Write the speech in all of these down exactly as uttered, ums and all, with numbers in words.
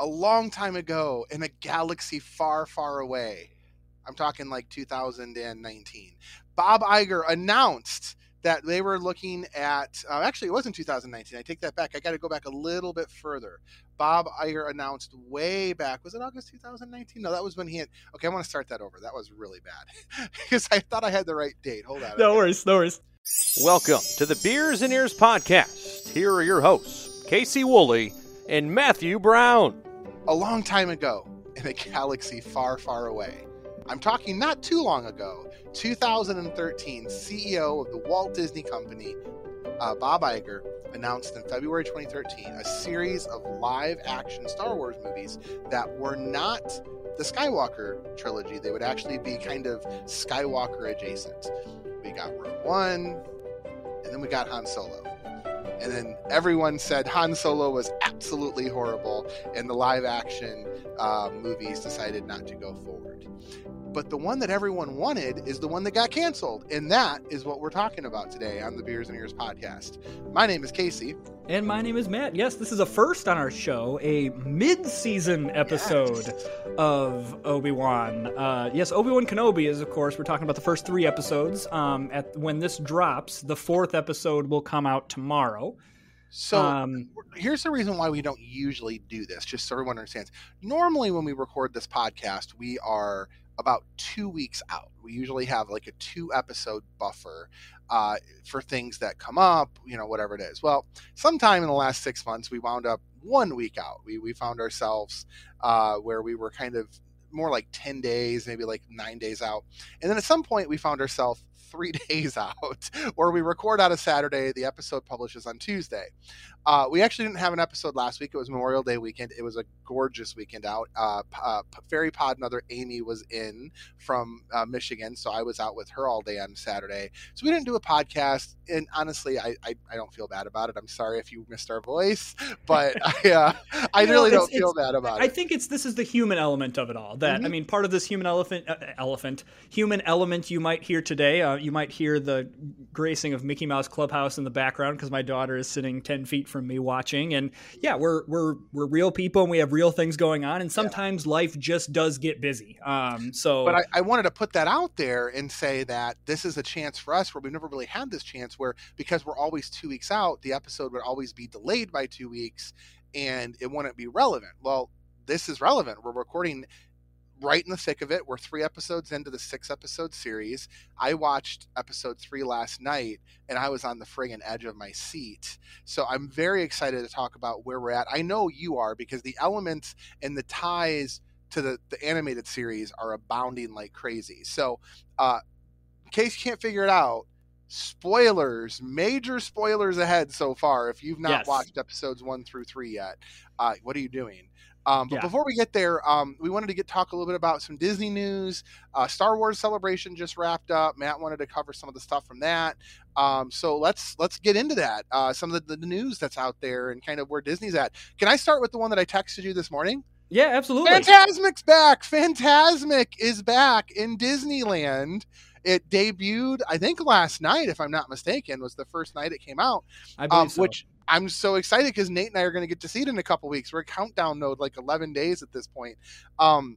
a long time ago in a galaxy far, far away. I'm talking like two thousand nineteen. Bob Iger announced that they were looking at, uh, actually it wasn't two thousand nineteen. I take that back. I got to go back a little bit further. Bob Iger announced way back, was it August two thousand nineteen? No, that was when he had, okay, I want to start that over. That was really bad because I thought I had the right date. Hold on. No worries, no worries. Welcome to the Beers and Ears Podcast. Here are your hosts, Casey Woolley and Matthew Brown. A long time ago in a galaxy far, far away. I'm talking not too long ago, two thousand thirteen, C E O of the Walt Disney Company, uh, Bob Iger, announced in February twenty thirteen a series of live-action Star Wars movies that were not the Skywalker trilogy. They would actually be kind of Skywalker adjacent. We got Rogue One, and then we got Han Solo. And then everyone said Han Solo was absolutely horrible, and the live-action uh, movies decided not to go forward. But the one that everyone wanted is the one that got canceled. And that is what we're talking about today on the Beers and Ears Podcast. My name is Casey. And my name is Matt. Yes, this is a first on our show, a mid-season episode yes. of Obi-Wan. Uh, yes, Obi-Wan Kenobi is, of course, we're talking about the first three episodes. Um, at when this drops, the fourth episode will come out tomorrow. So um, here's the reason why we don't usually do this, just so everyone understands. Normally when we record this podcast, we are about two weeks out. We usually have like a two episode buffer uh, for things that come up, you know, whatever it is. Well, sometime in the last six months, we wound up one week out. We we found ourselves uh, where we were kind of more like ten days, maybe like nine days out. And then at some point we found ourselves three days out, or we record on a Saturday, the episode publishes on Tuesday. Uh, we actually didn't have an episode last week. It was Memorial Day weekend. It was a gorgeous weekend out. Uh, uh, Fairy Pod, another Amy, was in from uh, Michigan, so I was out with her all day on Saturday. So we didn't do a podcast, and honestly, I I, I don't feel bad about it. I'm sorry if you missed our voice, but I, uh, I you really know, don't feel bad about I it. I think it's this is the human element of it all. That mm-hmm. I mean, part of this human elephant, uh, elephant, human element you might hear today. Uh, you might hear the gracing of Mickey Mouse Clubhouse in the background because my daughter is sitting ten feet from me watching, and yeah, we're we're we're real people and we have real things going on, and sometimes yeah. life just does get busy. Um, so, but I, I wanted to put that out there and say that this is a chance for us where we've never really had this chance, where because we're always two weeks out, the episode would always be delayed by two weeks, and it wouldn't be relevant. Well, this is relevant. We're recording right in the thick of it. We're three episodes into the six episode series. I watched episode three last night and I was on the friggin' edge of my seat. So I'm very excited to talk about where we're at. I know you are, because the elements and the ties to the, the animated series are abounding like crazy. So uh, in case you can't figure it out, spoilers, major spoilers ahead so far. If you've not yes. watched episodes one through three yet, uh, what are you doing? Um, but yeah. before we get there, um, we wanted to get talk a little bit about some Disney news. Uh, Star Wars Celebration just wrapped up. Matt wanted to cover some of the stuff from that. Um, so let's let's get into that. Uh, some of the, the news that's out there and kind of where Disney's at. Can I start with the one that I texted you this morning? Yeah, absolutely. Fantasmic's back. Fantasmic is back in Disneyland. It debuted, I think, last night, if I'm not mistaken, was the first night it came out. I believe um, so. Which I'm so excited because Nate and I are going to get to see it in a couple weeks. We're at countdown mode, like eleven days at this point. Um,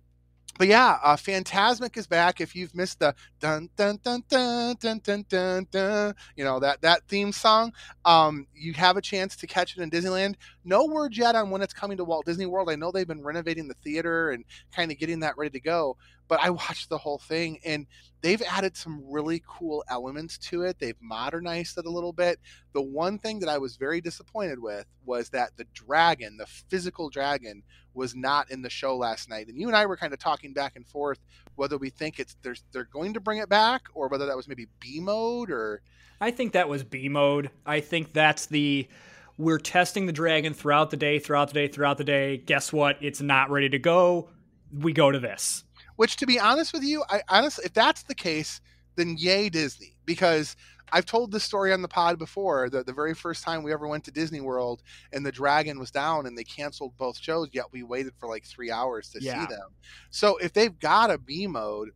but yeah, uh, Fantasmic is back. If you've missed the dun dun dun dun dun dun dun, dun, you know, that that theme song, um, you have a chance to catch it in Disneyland. No word yet on when it's coming to Walt Disney World. I know they've been renovating the theater and kind of getting that ready to go. But I watched the whole thing, and they've added some really cool elements to it. They've modernized it a little bit. The one thing that I was very disappointed with was that the dragon, the physical dragon, was not in the show last night. And you and I were kind of talking back and forth whether we think it's they're, they're going to bring it back or whether that was maybe B mode or... I think that was B mode. I think that's the... We're testing the dragon throughout the day, throughout the day, throughout the day. Guess what? It's not ready to go. We go to this. Which, to be honest with you, I honestly, if that's the case, then yay Disney, because I've told this story on the pod before. The, the very first time we ever went to Disney World and the dragon was down and they canceled both shows, yet we waited for like three hours to yeah. see them. So if they've got a B mode,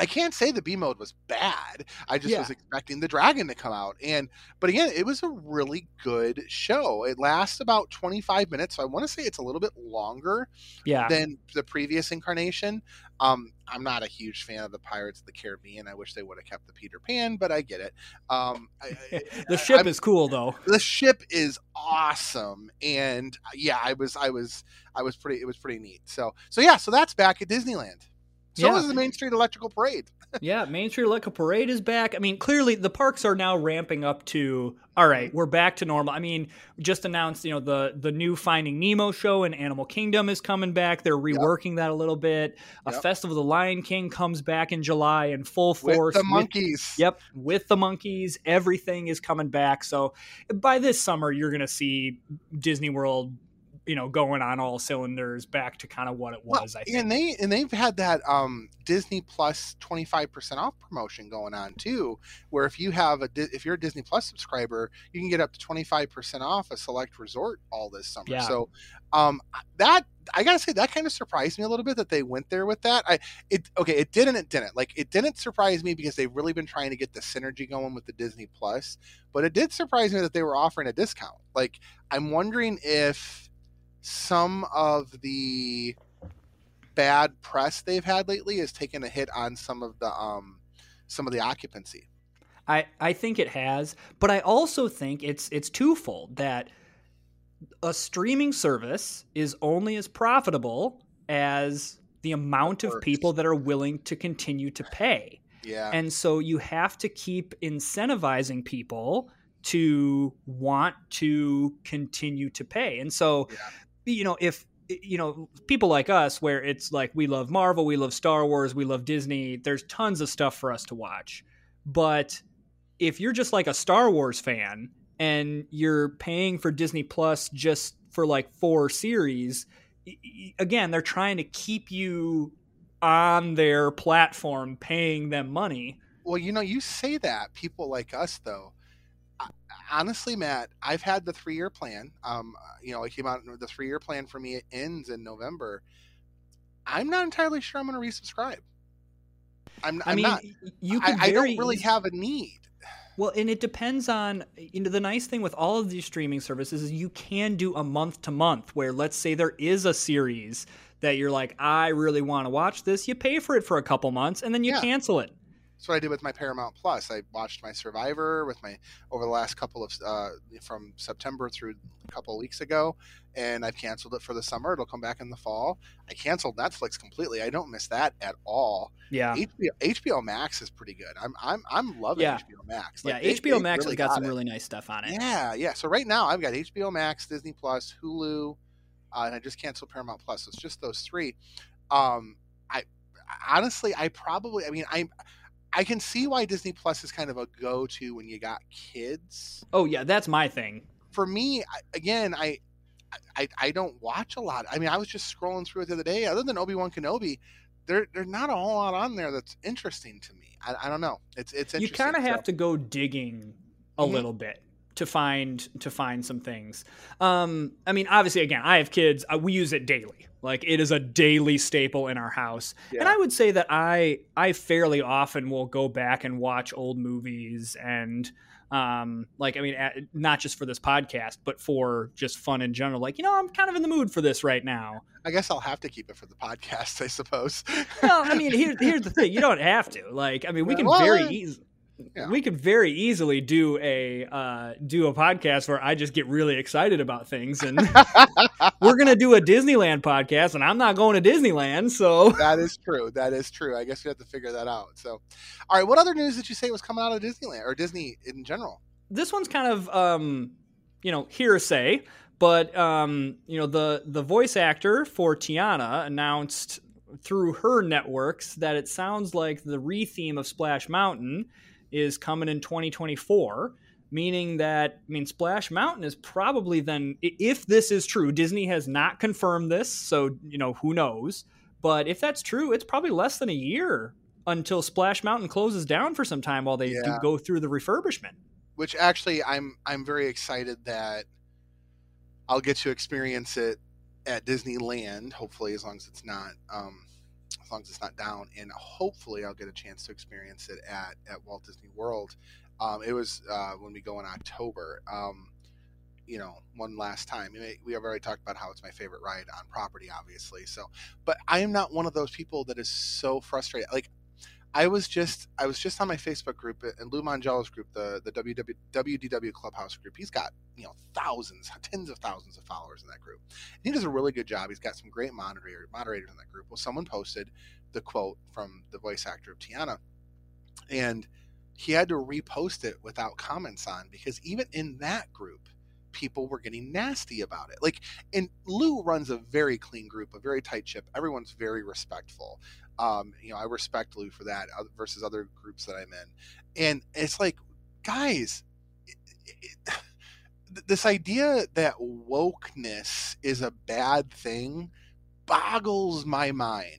I can't say the B mode was bad. I just yeah. was expecting the dragon to come out. And, but again, it was a really good show. It lasts about twenty-five minutes. So I want to say it's a little bit longer yeah. than the previous incarnation. Um, I'm not a huge fan of the Pirates of the Caribbean. I wish they would have kept the Peter Pan, but I get it. Um, I, the I, ship I'm, is cool though. The ship is awesome. And yeah, I was, I was, I was pretty, it was pretty neat. So, so yeah, so that's back at Disneyland. So yeah. is the Main Street Electrical Parade. yeah, Main Street Electrical Parade is back. I mean, clearly the parks are now ramping up to, all right, we're back to normal. I mean, just announced, you know, the the new Finding Nemo show in Animal Kingdom is coming back. They're reworking yep. that a little bit. Yep. A Festival of the Lion King comes back in July in full force. With the monkeys. With, yep, with the monkeys. Everything is coming back. So by this summer, you're going to see Disney World, you know, going on all cylinders back to kind of what it was. Well, I think. And they, and they've had that um, Disney Plus twenty-five percent off promotion going on too, where if you have a, if you're a Disney Plus subscriber, you can get up to twenty-five percent off a select resort all this summer. Yeah. So um, that, I gotta say that kind of surprised me a little bit that they went there with that. I, it, okay. It didn't, it didn't like, it didn't surprise me because they've really been trying to get the synergy going with the Disney Plus, but it did surprise me that they were offering a discount. Like, I'm wondering if some of the bad press they've had lately has taken a hit on some of the um, some of the occupancy. I, I think it has, but I also think it's it's twofold that a streaming service is only as profitable as the amount of people that are willing to continue to pay. Yeah. And so you have to keep incentivizing people to want to continue to pay. And so yeah. you know, if, you know, people like us where it's like, we love Marvel, we love Star Wars, we love Disney, there's tons of stuff for us to watch. But if you're just like a Star Wars fan and you're paying for Disney Plus just for like four series, again, they're trying to keep you on their platform, paying them money. Well, you know, you say that, people like us though. Honestly, Matt, I've had the three-year plan. Um, you know, it came out, the three-year plan for me, it ends in November. I'm not entirely sure I'm going to resubscribe. I'm, I I'm mean, not. You can I, I don't really easy. have a need. Well, and it depends on, you know, the nice thing with all of these streaming services is you can do a month-to-month where, let's say there is a series that you're like, I really want to watch this. You pay for it for a couple months, and then you yeah. cancel it. That's what I did with my Paramount Plus. I watched my Survivor with my over the last couple of uh, from September through a couple of weeks ago, and I've canceled it for the summer. It'll come back in the fall. I canceled Netflix completely. I don't miss that at all. Yeah, H B O, H B O Max is pretty good. I'm I'm I'm loving yeah. H B O Max. Like, yeah, they, H B O Max really has got, got some it. really nice stuff on it. Yeah, yeah. So right now I've got H B O Max, Disney Plus, Hulu, uh, and I just canceled Paramount Plus. So it's just those three. Um, I honestly, I probably, I mean, I'm. I can see why Disney Plus is kind of a go-to when you got kids. Oh yeah, that's my thing. For me, again, I, I, I don't watch a lot. I mean, I was just scrolling through it the other day. Other than Obi-Wan Kenobi, there, there's not a whole lot on there that's interesting to me. I, I don't know. It's, it's interesting. You kind of so. have to go digging a mm-hmm. little bit to find to find some things. Um, I mean, obviously, again, I have kids. I, we use it daily. Like, it is a daily staple in our house. Yeah. And I would say that I I fairly often will go back and watch old movies and, um, like, I mean, not just for this podcast, but for just fun in general. Like, you know, I'm kind of in the mood for this right now. I guess I'll have to keep it for the podcast, I suppose. No, I mean, here, here's the thing. You don't have to. Like, I mean, we can well, very easily. Yeah. We could very easily do a uh, do a podcast where I just get really excited about things, and we're gonna do a Disneyland podcast, and I'm not going to Disneyland, so that is true. That is true. I guess we have to figure that out. So, all right, what other news did you say was coming out of Disneyland or Disney in general? This one's kind of um, you know, hearsay, but um, you know, the the voice actor for Tiana announced through her networks that it sounds like the re-theme of Splash Mountain is coming in twenty twenty-four, meaning that, I mean, Splash Mountain is probably then, if this is true, Disney has not confirmed this, so, you know, who knows, but if that's true, it's probably less than a year until Splash Mountain closes down for some time while they yeah. do go through the refurbishment. Which actually, I'm I'm very excited that I'll get to experience it at Disneyland, hopefully, as long as it's not, um, as long as it's not down, and hopefully I'll get a chance to experience it at, at Walt Disney World. Um, it was uh, when we go in October, um, you know, one last time. We have already talked about how it's my favorite ride on property, obviously. So, but I am not one of those people that is so frustrated. Like, I was just I was just on my Facebook group and Lou Mangiello's group, the the W D W Clubhouse group. He's got, you know, thousands, tens of thousands of followers in that group. And he does a really good job. He's got some great moderator, moderators in that group. Well, someone posted the quote from the voice actor of Tiana, and he had to repost it without comments on, because even in that group, people were getting nasty about it. Like, and Lou runs a very clean group, a very tight ship. Everyone's very respectful. Um, you know, I respect Lou for that versus other groups that I'm in. And it's like, guys, it, it, this idea that wokeness is a bad thing boggles my mind.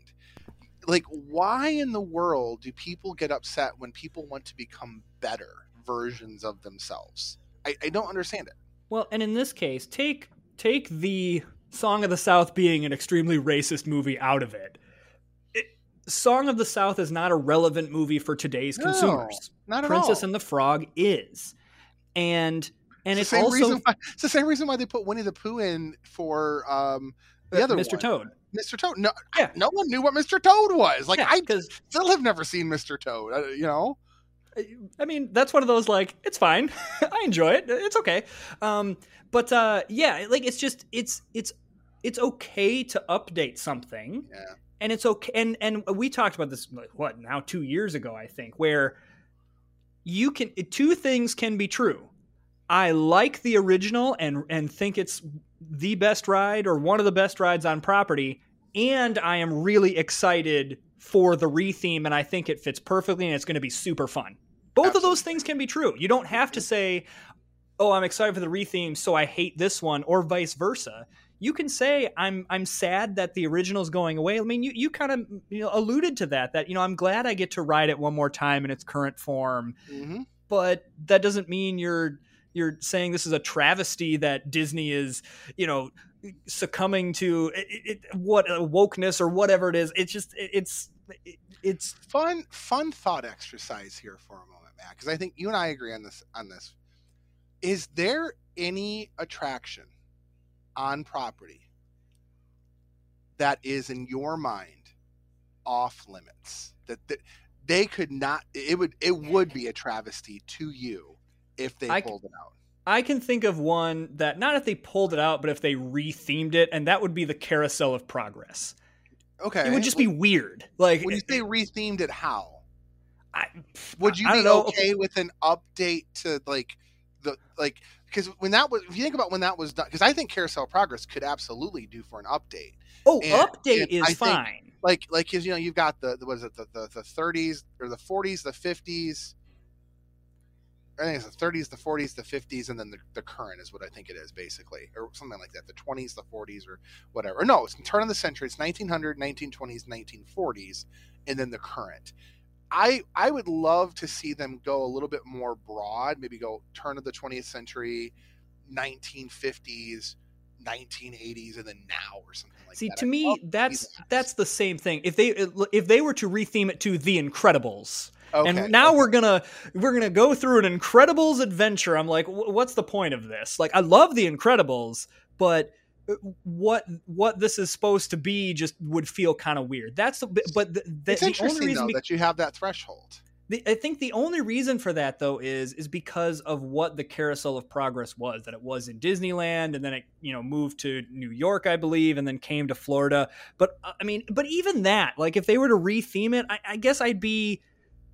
Like, why in the world do people get upset when people want to become better versions of themselves? I, I don't understand it. Well, and in this case, take take the Song of the South being an extremely racist movie out of it. it Song of the South is not a relevant movie for today's no, consumers. Not at all. Princess and the Frog is. And and it's, it's also why, it's the same reason why they put Winnie the Pooh in for um, the other Mister one. Toad. Mister Toad. No, yeah. I, no one knew what Mister Toad was. Like, yeah, I still have never seen Mister Toad, you know? I mean, that's one of those, like, it's fine. I enjoy it. It's okay. Um, but, uh, yeah, like, it's just, it's, it's, it's okay to update something. Yeah. And it's okay. And, and we talked about this, like, what, now two years ago, I think, where you can, two things can be true. I like the original and, and think it's the best ride or one of the best rides on property. And I am really excited for the retheme, and I think it fits perfectly, and it's going to be super fun. Both Absolutely. Of those things can be true. You don't have to say, oh, I'm excited for the retheme, so I hate this one, or vice versa. You can say, I'm I'm sad that the original's going away. I mean, you, you kind of you know, alluded to that, that, you know, I'm glad I get to ride it one more time in its current form. Mm-hmm. But that doesn't mean you're you're saying this is a travesty that Disney is, you know, succumbing to it, it, what uh, wokeness or whatever it is. It's just, it, it's, it's fun fun thought exercise here for a moment, Matt, because I think you and I agree on this on this. Is there any attraction on property that is, in your mind, off limits, that, that they could not, it would it would be a travesty to you if they I pulled can, it out? I can think of one that, not if they pulled it out, but if they rethemed it, and that would be the Carousel of Progress. Okay. It would just be weird. Like, when you say rethemed it, how? I, would you I be okay, okay with an update to, like, the, like, because when that was, if you think about when that was done, because I think Carousel Progress could absolutely do for an update. Oh, and, update and is I fine. Think, like, like, cause, you know, you've got the, the what is it, the, the, the thirties or the forties, the fifties. I think it's the thirties, the forties, the fifties, and then the, the current is what I think it is, basically, or something like that. The twenties, the forties, or whatever. Or no, it's the turn of the century. It's nineteen hundred, nineteen twenties, nineteen forties, and then the current. I I would love to see them go a little bit more broad, maybe go turn of the twentieth century, nineteen fifties, nineteen eighties, and then now, or something like see, that. See, to I'd me, that's that. that's the same thing. If they if they were to retheme it to The Incredibles. Okay, and now okay. we're gonna we're gonna go through an Incredibles adventure. I'm like, what's the point of this? Like, I love the Incredibles, but what what this is supposed to be just would feel kind of weird. That's the, but the, the, it's the interesting only reason though, be- that you have that threshold. The, I think the only reason for that though is is because of what the Carousel of Progress was. That it was in Disneyland, and then it you know moved to New York, I believe, and then came to Florida. But I mean, but even that, like, if they were to retheme it, I, I guess I'd be.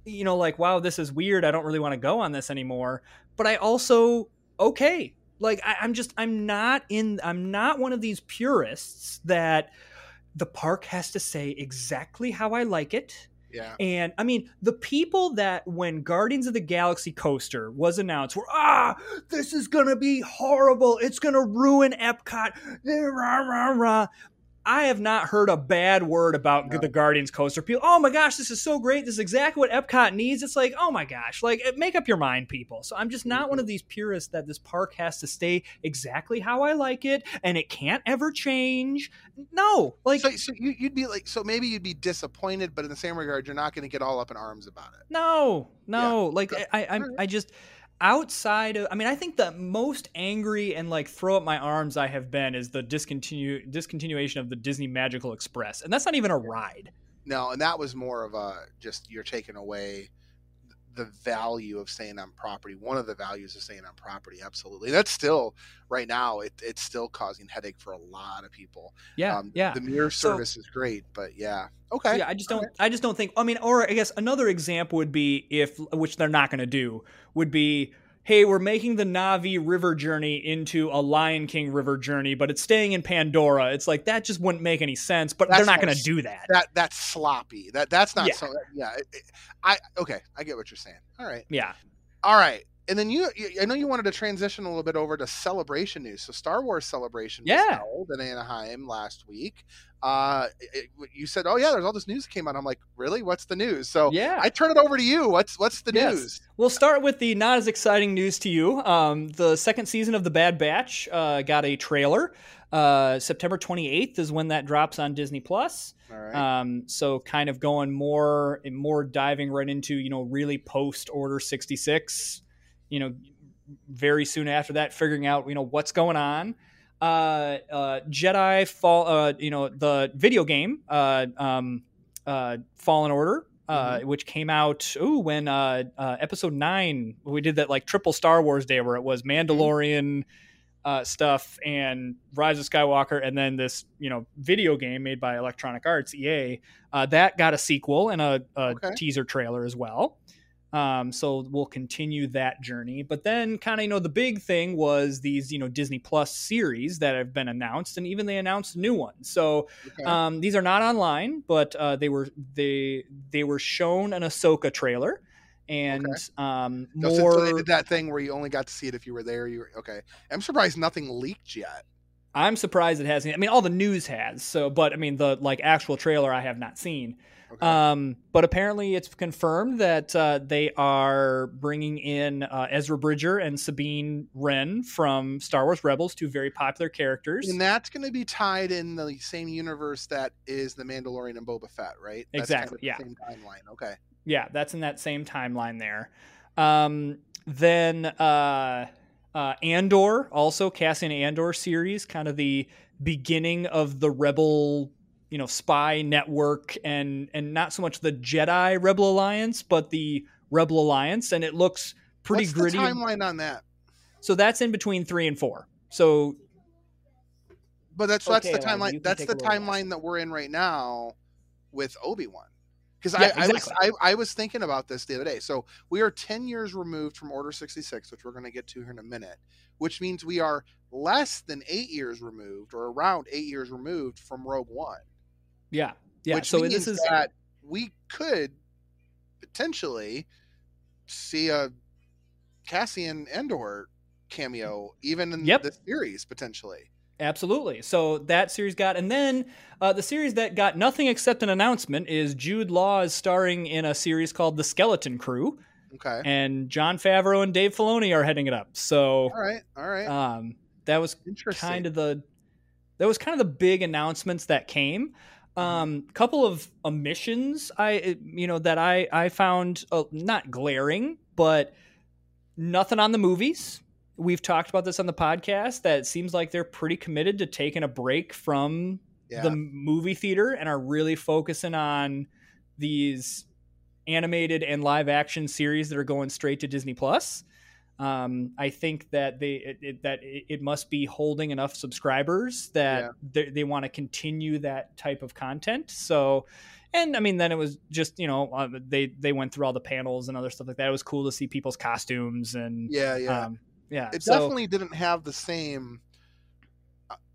You know, like, wow, this is weird. I don't really want to go on this anymore. But I also, okay. Like, I, I'm just, I'm not in, I'm not one of these purists that the park has to say exactly how I like it. Yeah. And I mean, the people that when Guardians of the Galaxy coaster was announced were, ah, this is going to be horrible. It's going to ruin Epcot. Rah, rah, rah. I have not heard a bad word about no. the Guardians coaster. People, oh my gosh, this is so great. This is exactly what Epcot needs. It's like, oh my gosh, like make up your mind, people. So I'm just not mm-hmm. one of these purists that this park has to stay exactly how I like it and it can't ever change. No, like so, so you, you'd be like, so maybe you'd be disappointed, but in the same regard, you're not going to get all up in arms about it. No, no, yeah. like I, I, I, I just. Outside of, I mean, I think the most angry and like throw up my arms I have been is the discontinue discontinuation of the Disney Magical Express, and that's not even a ride. No, and that was more of a just you're taking away the value of staying on property. One of the values of staying on property, absolutely. That's still right now. It, it's still causing headache for a lot of people. Yeah, um, yeah. The mirror service so, is great, but yeah, okay. So yeah, I just don't. Right. I just don't think. I mean, or I guess another example would be if, which they're not going to do, would be, hey, we're making the Na'vi river journey into a Lion King river journey, but it's staying in Pandora. It's like, that just wouldn't make any sense, but that's they're not going to do that. That That's sloppy. That That's not yeah. so. Yeah. It, it, I Okay. I get what you're saying. All right. Yeah. All right. And then you, you, I know you wanted to transition a little bit over to Celebration news. So Star Wars Celebration was yeah. held in Anaheim last week. Uh, it, it, you said, oh yeah, there's all this news that came out. I'm like, really? What's the news? So yeah. I turn it over to you. What's what's the yes. news? We'll start with the not as exciting news to you. Um, the second season of The Bad Batch uh, got a trailer. Uh, September twenty-eighth is when that drops on Disney Plus. All right. Um, so kind of going more and more diving right into, you know, really post Order sixty-six. You know, very soon after that, figuring out, you know, what's going on. Uh, uh, Jedi Fall, uh, you know, the video game, uh, um, uh, Fallen Order, uh, mm-hmm. which came out, ooh, when uh, uh, episode nine, we did that like triple Star Wars day where it was Mandalorian mm-hmm. uh, stuff and Rise of Skywalker, and then this, you know, video game made by Electronic Arts, E A, uh, that got a sequel and a, a okay. teaser trailer as well. Um, so we'll continue that journey, but then kind of, you know, the big thing was these, you know, Disney Plus series that have been announced, and even they announced new ones. So, okay. um, these are not online, but, uh, they were, they, they were shown an Ahsoka trailer and, okay. um, more so, so they did that thing where you only got to see it if you were there. You were, okay. I'm surprised nothing leaked yet. I'm surprised it hasn't. I mean, all the news has, so, but I mean the like actual trailer I have not seen. Okay. Um, but apparently it's confirmed that uh, they are bringing in uh, Ezra Bridger and Sabine Wren from Star Wars Rebels, two very popular characters. And that's going to be tied in the same universe that is the Mandalorian and Boba Fett, right? That's exactly, kind of the yeah. same timeline, okay. Yeah, that's in that same timeline there. Um, then uh, uh, Andor, also Cassian Andor series, kind of the beginning of the Rebel you know, spy network and, and not so much the Jedi Rebel Alliance, but the Rebel Alliance. And it looks pretty What's gritty. What's the timeline on that? So that's in between three and four. So, but that's, okay, that's the timeline. Like, that's the timeline that we're in right now with Obi-Wan. Cause yeah, I, exactly. I was, I, I was thinking about this the other day. So we are ten years removed from Order sixty-six, which we're going to get to here in a minute, which means we are less than eight years removed or around eight years removed from Rogue One. Yeah. Yeah. Which so this is that we could potentially see a Cassian Andor cameo even in yep. the series potentially. Absolutely. So that series got, and then uh, the series that got nothing except an announcement is Jude Law is starring in a series called The Skeleton Crew. Okay. And Jon Favreau and Dave Filoni are heading it up. So all right. All right. Um, that was kind of the, that was kind of the big announcements that came. Um, couple of omissions, I you know that I I found uh, not glaring, but nothing on the movies. We've talked about this on the podcast that it seems like they're pretty committed to taking a break from yeah. the movie theater and are really focusing on these animated and live action series that are going straight to Disney Plus. Um, I think that they it, it, that it, it must be holding enough subscribers that yeah. they, they want to continue that type of content. So, and I mean, then it was just you know uh, they they went through all the panels and other stuff like that. It was cool to see people's costumes and yeah, yeah, um, yeah. It so, definitely didn't have the same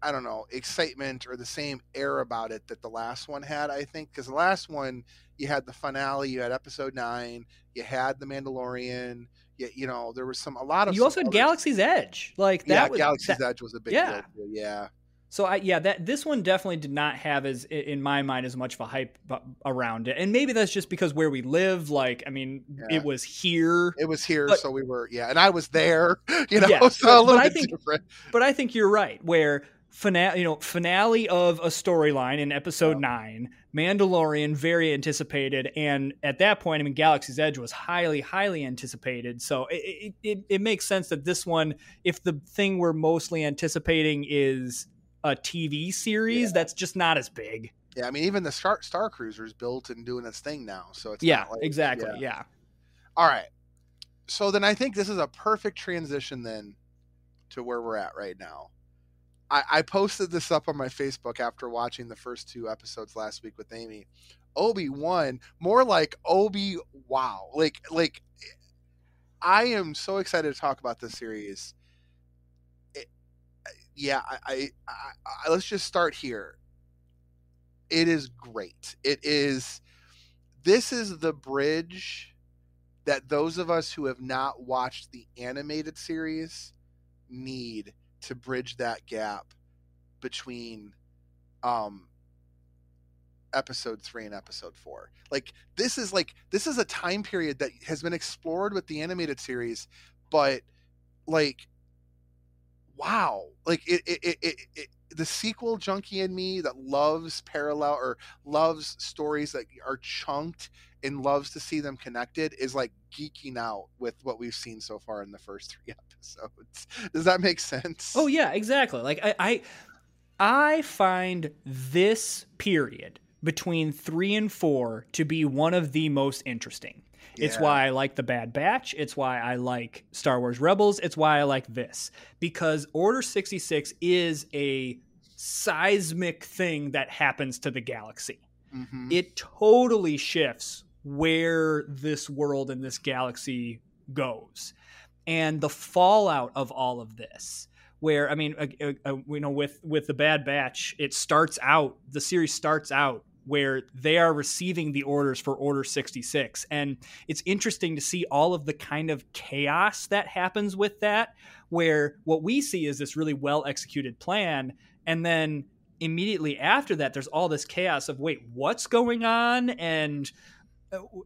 I don't know excitement or the same air about it that the last one had. I think because the last one you had the finale, you had episode nine, you had the Mandalorian. Yeah, you know, there was some a lot of. You also had Galaxy's Edge, like that. Yeah, was, Galaxy's that, Edge was a big yeah. deal. Yeah. So I, yeah, that this one definitely did not have, as in my mind, as much of a hype around it, and maybe that's just because where we live. Like, I mean, yeah. it was here. It was here, but, so we were, yeah, and I was there, you know. Yeah, so a little bit I think, different. But I think you're right. Where finale, you know, finale of a storyline in episode oh. nine, Mandalorian, very anticipated, and at that point, I mean, Galaxy's Edge was highly, highly anticipated. So it it, it, it makes sense that this one, if the thing we're mostly anticipating is a T V series, yeah. that's just not as big. Yeah, I mean, even the Star, Star Cruiser is built and doing its thing now, so it's yeah, not like, exactly, yeah. yeah. All right, so then I think this is a perfect transition then to where we're at right now. I, I posted this up on my Facebook after watching the first two episodes last week with Amy. Obi-Wan, more like Obi Wow, like like I am so excited to talk about this series. Yeah, I, I, I, let's just start here. It is great. It is, this is the bridge that those of us who have not watched the animated series need to bridge that gap between um, episode three and episode four. Like, this is like, this is a time period that has been explored with the animated series, but like, wow, like it it, it, it, it, the sequel junkie in me that loves parallel or loves stories that are chunked and loves to see them connected is like geeking out with what we've seen so far in the first three episodes. Does that make sense? Oh yeah, exactly. Like I, I, I find this period between three and four to be one of the most interesting. Yeah. It's why I like the Bad Batch. It's why I like Star Wars Rebels. It's why I like this, because Order sixty-six is a seismic thing that happens to the galaxy. Mm-hmm. It totally shifts where this world and this galaxy goes, and the fallout of all of this. Where, I mean, uh, uh, you know, with with the Bad Batch, it starts out. The series starts out where they are receiving the orders for Order sixty-six. And it's interesting to see all of the kind of chaos that happens with that, where what we see is this really well-executed plan. And then immediately after that, there's all this chaos of, wait, what's going on? And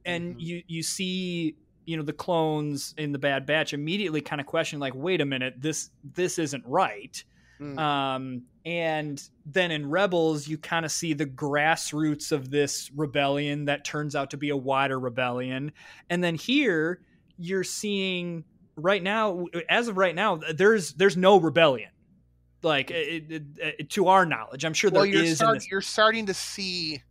and mm-hmm. you, you see, you know, the clones in the Bad Batch immediately kind of question, like, wait a minute, this this isn't right. Mm. Um, and then in Rebels, you kind of see the grassroots of this rebellion that turns out to be a wider rebellion. And then here you're seeing right now, as of right now, there's, there's no rebellion. Like it, it, it, to our knowledge, I'm sure well, there you're is. Start, you're starting to see,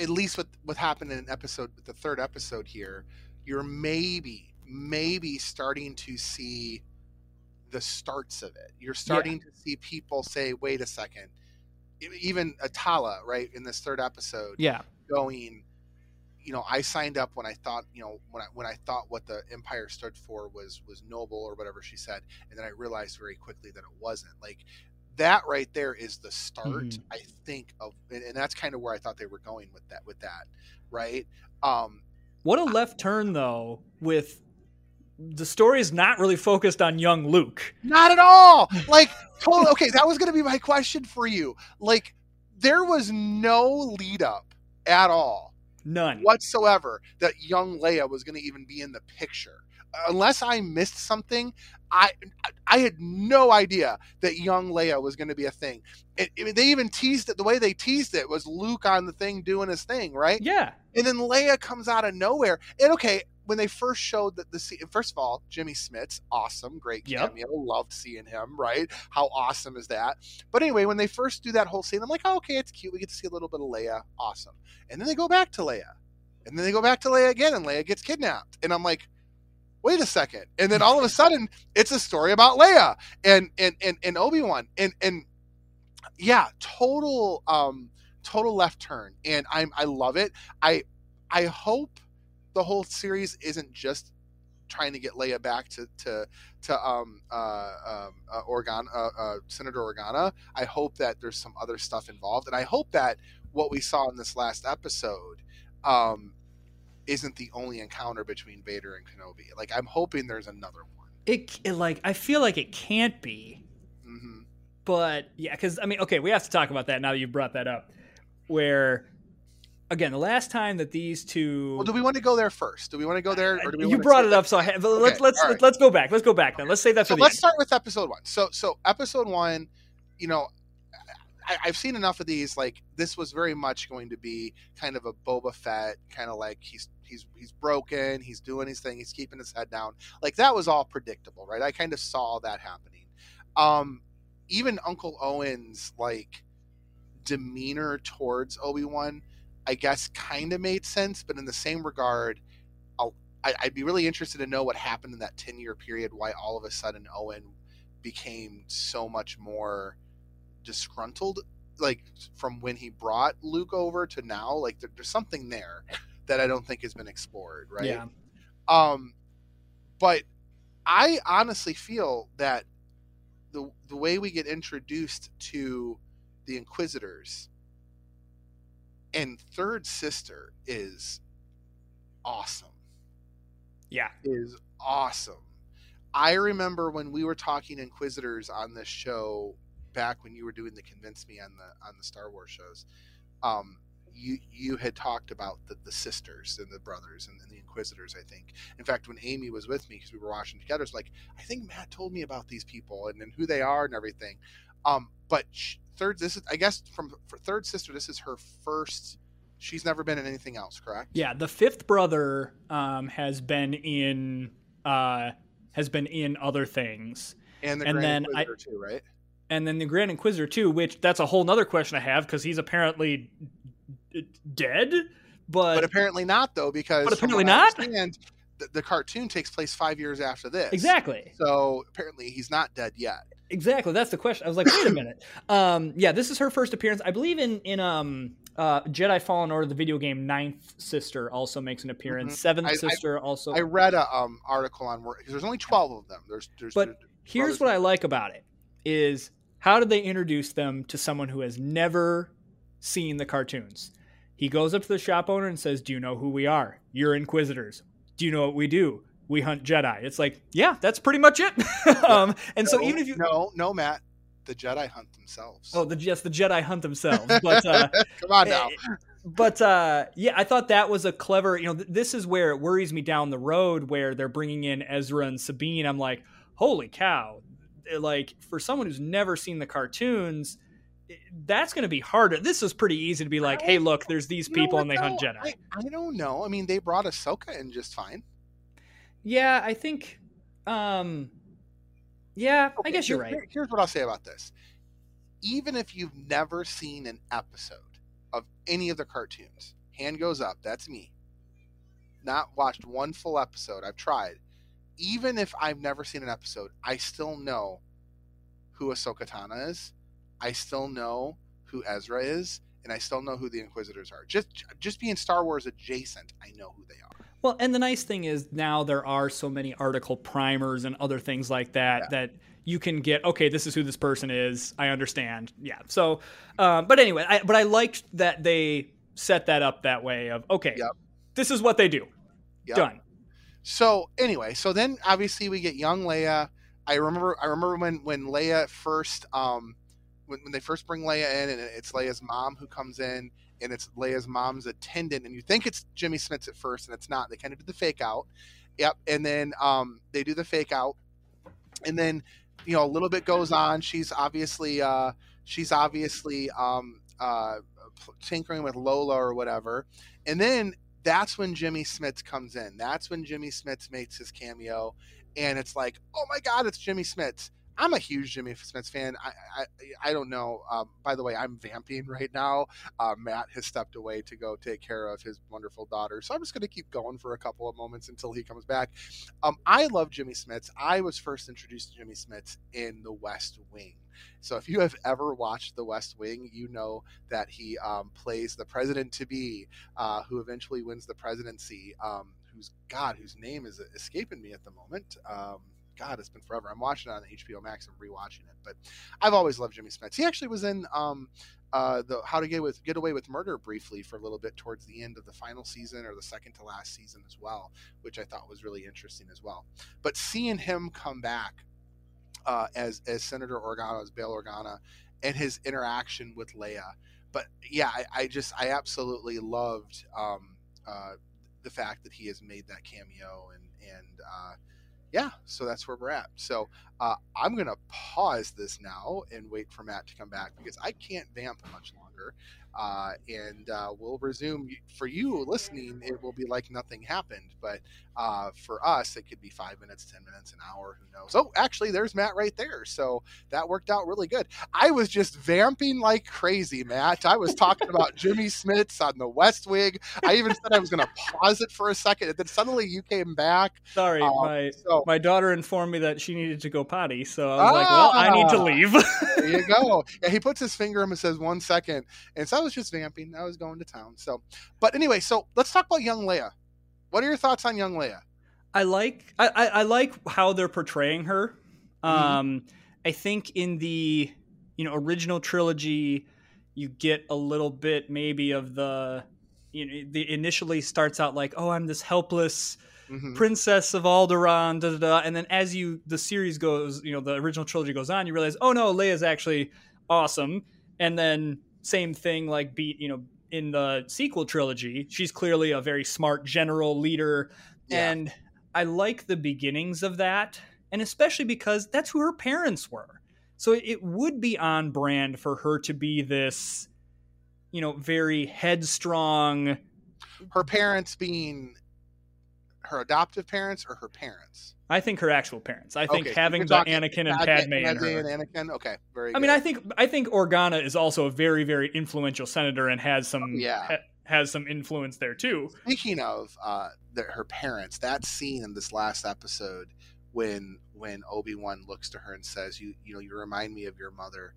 at least with what happened in episode, the third episode here, you're maybe, maybe starting to see the starts of it. You're starting yeah. to see people say, wait a second, even Atala, right, in this third episode, yeah, going, you know, I signed up when I thought, you know, when I, when I thought what the Empire stood for was, was noble or whatever she said. And then I realized very quickly that it wasn't. Like, that right there is the start, mm-hmm. I think of, and, and that's kind of where I thought they were going with that, with that. Right. Um, what a left I, turn though, with, the story is not really focused on young Luke. Not at all. Like, totally, okay, that was going to be my question for you. Like, there was no lead up at all. None. Whatsoever that young Leia was going to even be in the picture. Unless I missed something, I I had no idea that young Leia was going to be a thing. It, it, they even teased it. The way they teased it was Luke on the thing doing his thing, right? Yeah. And then Leia comes out of nowhere. And okay, when they first showed that the scene, first of all, Jimmy Smits, awesome, great cameo, yep. loved seeing him, right? How awesome is that? But anyway, when they first do that whole scene, I'm like, oh, okay, it's cute. We get to see a little bit of Leia, awesome. And then they go back to Leia, and then they go back to Leia again, and Leia gets kidnapped. And I'm like, wait a second. And then all of a sudden, it's a story about Leia and and and, and Obi-Wan, and and yeah, total um, total left turn. And I'm I love it. I I hope the whole series isn't just trying to get Leia back to to to um uh um uh, Organa, uh, uh Senator Organa. I hope that there's some other stuff involved, and I hope that what we saw in this last episode um isn't the only encounter between Vader and Kenobi. Like, I'm hoping there's another one. It, it like I feel like it can't be. Mm-hmm. But yeah, because I mean, okay, we have to talk about that now that you brought that up. Where again, the last time that these two. Well, do we want to go there first? Do we want to go there, or do we? You brought it up, so I have, okay, let's let's right. let's go back. Let's go back okay. now. Let's save that so for the. So let's end. start with episode one. So so episode one, you know. I, I've seen enough of these. Like, this was very much going to be kind of a Boba Fett, kind of like he's he's he's broken, he's doing his thing, he's keeping his head down. Like, that was all predictable, right? I kind of saw that happening. Um, even Uncle Owen's like demeanor towards Obi-Wan, I guess, kind of made sense. But in the same regard, I'll, I, I'd be really interested to know what happened in that ten-year period. Why all of a sudden Owen became so much more disgruntled, like from when he brought Luke over to now. Like there, there's something there that I don't think has been explored, right? Yeah. Um, but I honestly feel that the the way we get introduced to the Inquisitors and Third Sister is awesome. Yeah, is awesome. I remember when we were talking Inquisitors on this show. Back when you were doing the Convince Me on the on the Star Wars shows, um, you you had talked about the, the sisters and the brothers and, and the Inquisitors, I think. In fact, when Amy was with me, because we were watching together, it's like, I think Matt told me about these people and, and who they are and everything. Um, but third, this is, I guess, from for Third Sister, this is her first. She's never been in anything else, correct? Yeah, the fifth brother um, has been in uh, has been in other things, and the and Grand then Inquisitor I, too, right? And then the Grand Inquisitor too, which that's a whole nother question I have because he's apparently d- dead. But, but apparently not, though, because but apparently not. And the, the cartoon takes place five years after this. Exactly. So apparently he's not dead yet. Exactly. That's the question. I was like, wait a minute. Um, yeah, this is her first appearance, I believe, in in um, uh, Jedi Fallen Order, the video game. Ninth Sister also makes an appearance. Mm-hmm. Seventh I, Sister I, also. I read a um, article on because there's only twelve of them. There's there's. But there's, here's what I like about it is. How did they introduce them to someone who has never seen the cartoons? He goes up to the shop owner and says, do you know who we are? You're Inquisitors. Do you know what we do? We hunt Jedi. It's like, yeah, that's pretty much it. um, and no, so even if you... No, no, Matt. The Jedi hunt themselves. Oh, the, yes, the Jedi hunt themselves. But uh, come on now. But uh, yeah, I thought that was a clever... You know, th- this is where it worries me down the road where they're bringing in Ezra and Sabine. I'm like, holy cow. Like, for someone who's never seen the cartoons, that's going to be harder. This is pretty easy to be like, hey, look, there's these people and they hunt Jedi. I, I don't know. I mean, they brought Ahsoka in just fine. Yeah, I think. Um, yeah, okay, I guess you're right. Here, here's what I'll say about this. Even if you've never seen an episode of any of the cartoons, hand goes up. That's me. Not watched one full episode. I've tried. Even if I've never seen an episode, I still know who Ahsoka Tano is. I still know who Ezra is, and I still know who the Inquisitors are. Just just being Star Wars adjacent, I know who they are. Well, and the nice thing is now there are so many article primers and other things like that yeah. that you can get, okay, this is who this person is. I understand. Yeah. So, um, but anyway, I, but I liked that they set that up that way of, okay, yep. this is what they do. Yep. Done. So anyway, so then obviously we get young Leia. I remember, I remember when, when Leia first, um, when, when they first bring Leia in, and it's Leia's mom who comes in, and it's Leia's mom's attendant, and you think it's Jimmy Smits at first, and it's not. They kind of do the fake out, yep. And then um, they do the fake out, and then you know a little bit goes on. She's obviously, uh, she's obviously um, uh, tinkering with Lola or whatever, and then. That's when Jimmy Smits comes in. That's when Jimmy Smits makes his cameo. And it's like, oh my God, it's Jimmy Smits. I'm a huge Jimmy Smits fan. I I, I don't know. Um, by the way, I'm vamping right now. Uh, Matt has stepped away to go take care of his wonderful daughter. So I'm just going to keep going for a couple of moments until he comes back. Um, I love Jimmy Smits. I was first introduced to Jimmy Smits in The West Wing. So if you have ever watched The West Wing, you know that he um, plays the president-to-be, uh, who eventually wins the presidency, um, who's God, whose name is escaping me at the moment. Um, God, it's been forever. I'm watching it on H B O Max and rewatching it, but I've always loved Jimmy Smits. He actually was in um, uh, the How to Get, with, Get Away with Murder briefly for a little bit towards the end of the final season or the second to last season as well, which I thought was really interesting as well. But seeing him come back uh, as as Senator Organa, as Bail Organa, and his interaction with Leia. But yeah, I, I just I absolutely loved um, uh, the fact that he has made that cameo, and and uh, yeah, so that's where we're at. So uh, I'm gonna pause this now and wait for Matt to come back, because I can't vamp much longer. Uh, and uh, we'll resume. For you listening, it will be like nothing happened, but uh, for us, it could be five minutes, ten minutes, an hour. Who knows? Oh, actually, there's Matt right there. So that worked out really good. I was just vamping like crazy, Matt. I was talking about Jimmy Smits on the West Wing. I even said I was going to pause it for a second, and then suddenly you came back. Sorry, um, my so. my daughter informed me that she needed to go potty, so I was ah, like, well, I need to leave. There you go. Yeah, he puts his finger in and says one second, and so I was just vamping. I was going to town. So, but anyway, so let's talk about young Leia. What are your thoughts on young Leia? I like, I, I, I like how they're portraying her. Mm-hmm. Um, I think in the, you know, original trilogy, you get a little bit maybe of the, you know, the initially starts out like, oh, I'm this helpless mm-hmm. princess of Alderaan, da, da, da. And then as you, the series goes, you know, the original trilogy goes on, you realize, oh no, Leia's actually awesome. And then, same thing, like, be, you know, in the sequel trilogy, she's clearly a very smart general leader. Yeah. And I like the beginnings of that. And especially because that's who her parents were. So it would be on brand for her to be this, you know, very headstrong. Her parents being her adoptive parents or her parents? I think her actual parents. I think okay, having the Anakin and Padme and her. And Anakin? Okay, very good. I mean, I think I think Organa is also a very, very influential senator and has some oh, yeah. ha, has some influence there too. Speaking of uh, the, her parents, that scene in this last episode when when Obi-Wan looks to her and says, "You you know, you remind me of your mother."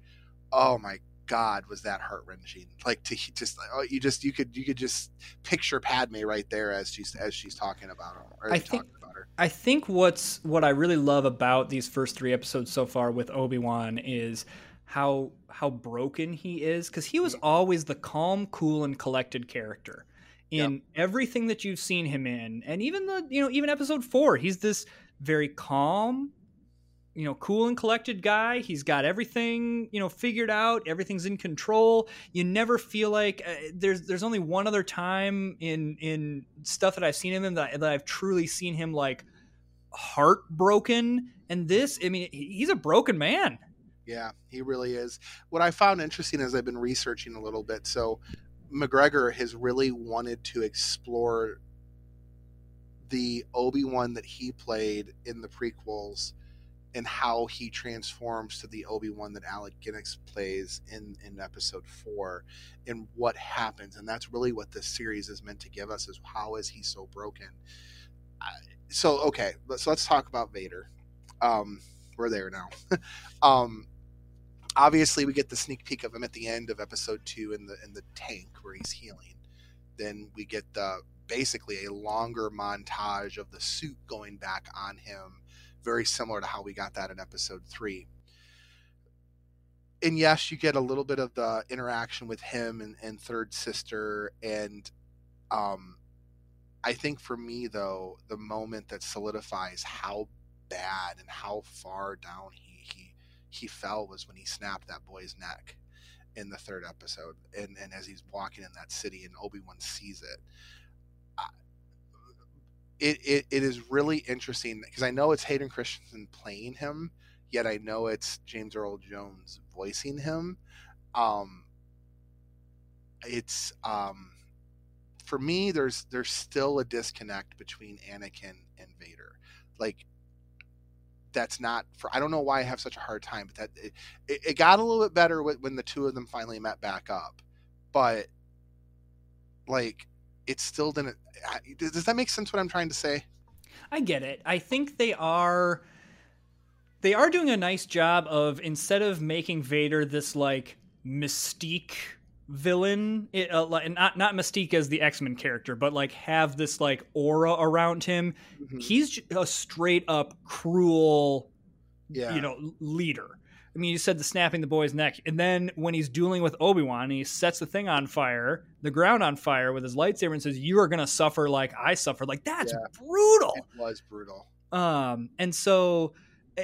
Oh my God, was that heart wrenching? Like to just like, oh, you just you could you could just picture Padme right there as she's as she's talking about her. Or I think. Talking about her. I think what's what I really love about these first three episodes so far with Obi-Wan is how how broken he is, because he was yeah. always the calm, cool, and collected character in yep. everything that you've seen him in, and even the you know even episode four, he's this very calm, you know, cool and collected guy. He's got everything, you know, figured out. Everything's in control. You never feel like uh, there's there's only one other time in in stuff that I've seen him in that, that I've truly seen him like heartbroken. And this, I mean, he's a broken man. Yeah, he really is. What I found interesting is I've been researching a little bit. So McGregor has really wanted to explore the Obi-Wan that he played in the prequels and how he transforms to the Obi-Wan that Alec Guinness plays in, in episode four, and what happens. And that's really what this series is meant to give us, is how is he so broken? Uh, so, okay, so let's talk about Vader. Um, we're there now. um, obviously, we get the sneak peek of him at the end of episode two in the, in the tank where he's healing. Then we get the basically a longer montage of the suit going back on him, very similar to how we got that in episode three. And yes, you get a little bit of the interaction with him and, and Third Sister. And um, I think for me, though, the moment that solidifies how bad and how far down he, he, he fell was when he snapped that boy's neck in the third episode. And, and as he's walking in that city and Obi-Wan sees it, I, It, it it is really interesting, because I know it's Hayden Christensen playing him, yet I know it's James Earl Jones voicing him. Um, it's um, for me, there's there's still a disconnect between Anakin and Vader. Like that's not for I don't know why I have such a hard time, but that it, it, it got a little bit better when the two of them finally met back up, but like. It still didn't. Does that make sense? What I'm trying to say? I get it. I think they are. They are doing a nice job of, instead of making Vader this like mystique villain, it, uh, not not mystique as the X-Men character, but like have this like aura around him. Mm-hmm. He's a straight up cruel, yeah. you know, leader. I mean, you said the snapping the boy's neck. And then when he's dueling with Obi-Wan and he sets the thing on fire, the ground on fire with his lightsaber and says, you are going to suffer like I suffered. Like, that's yeah, brutal. It was brutal. Um, and so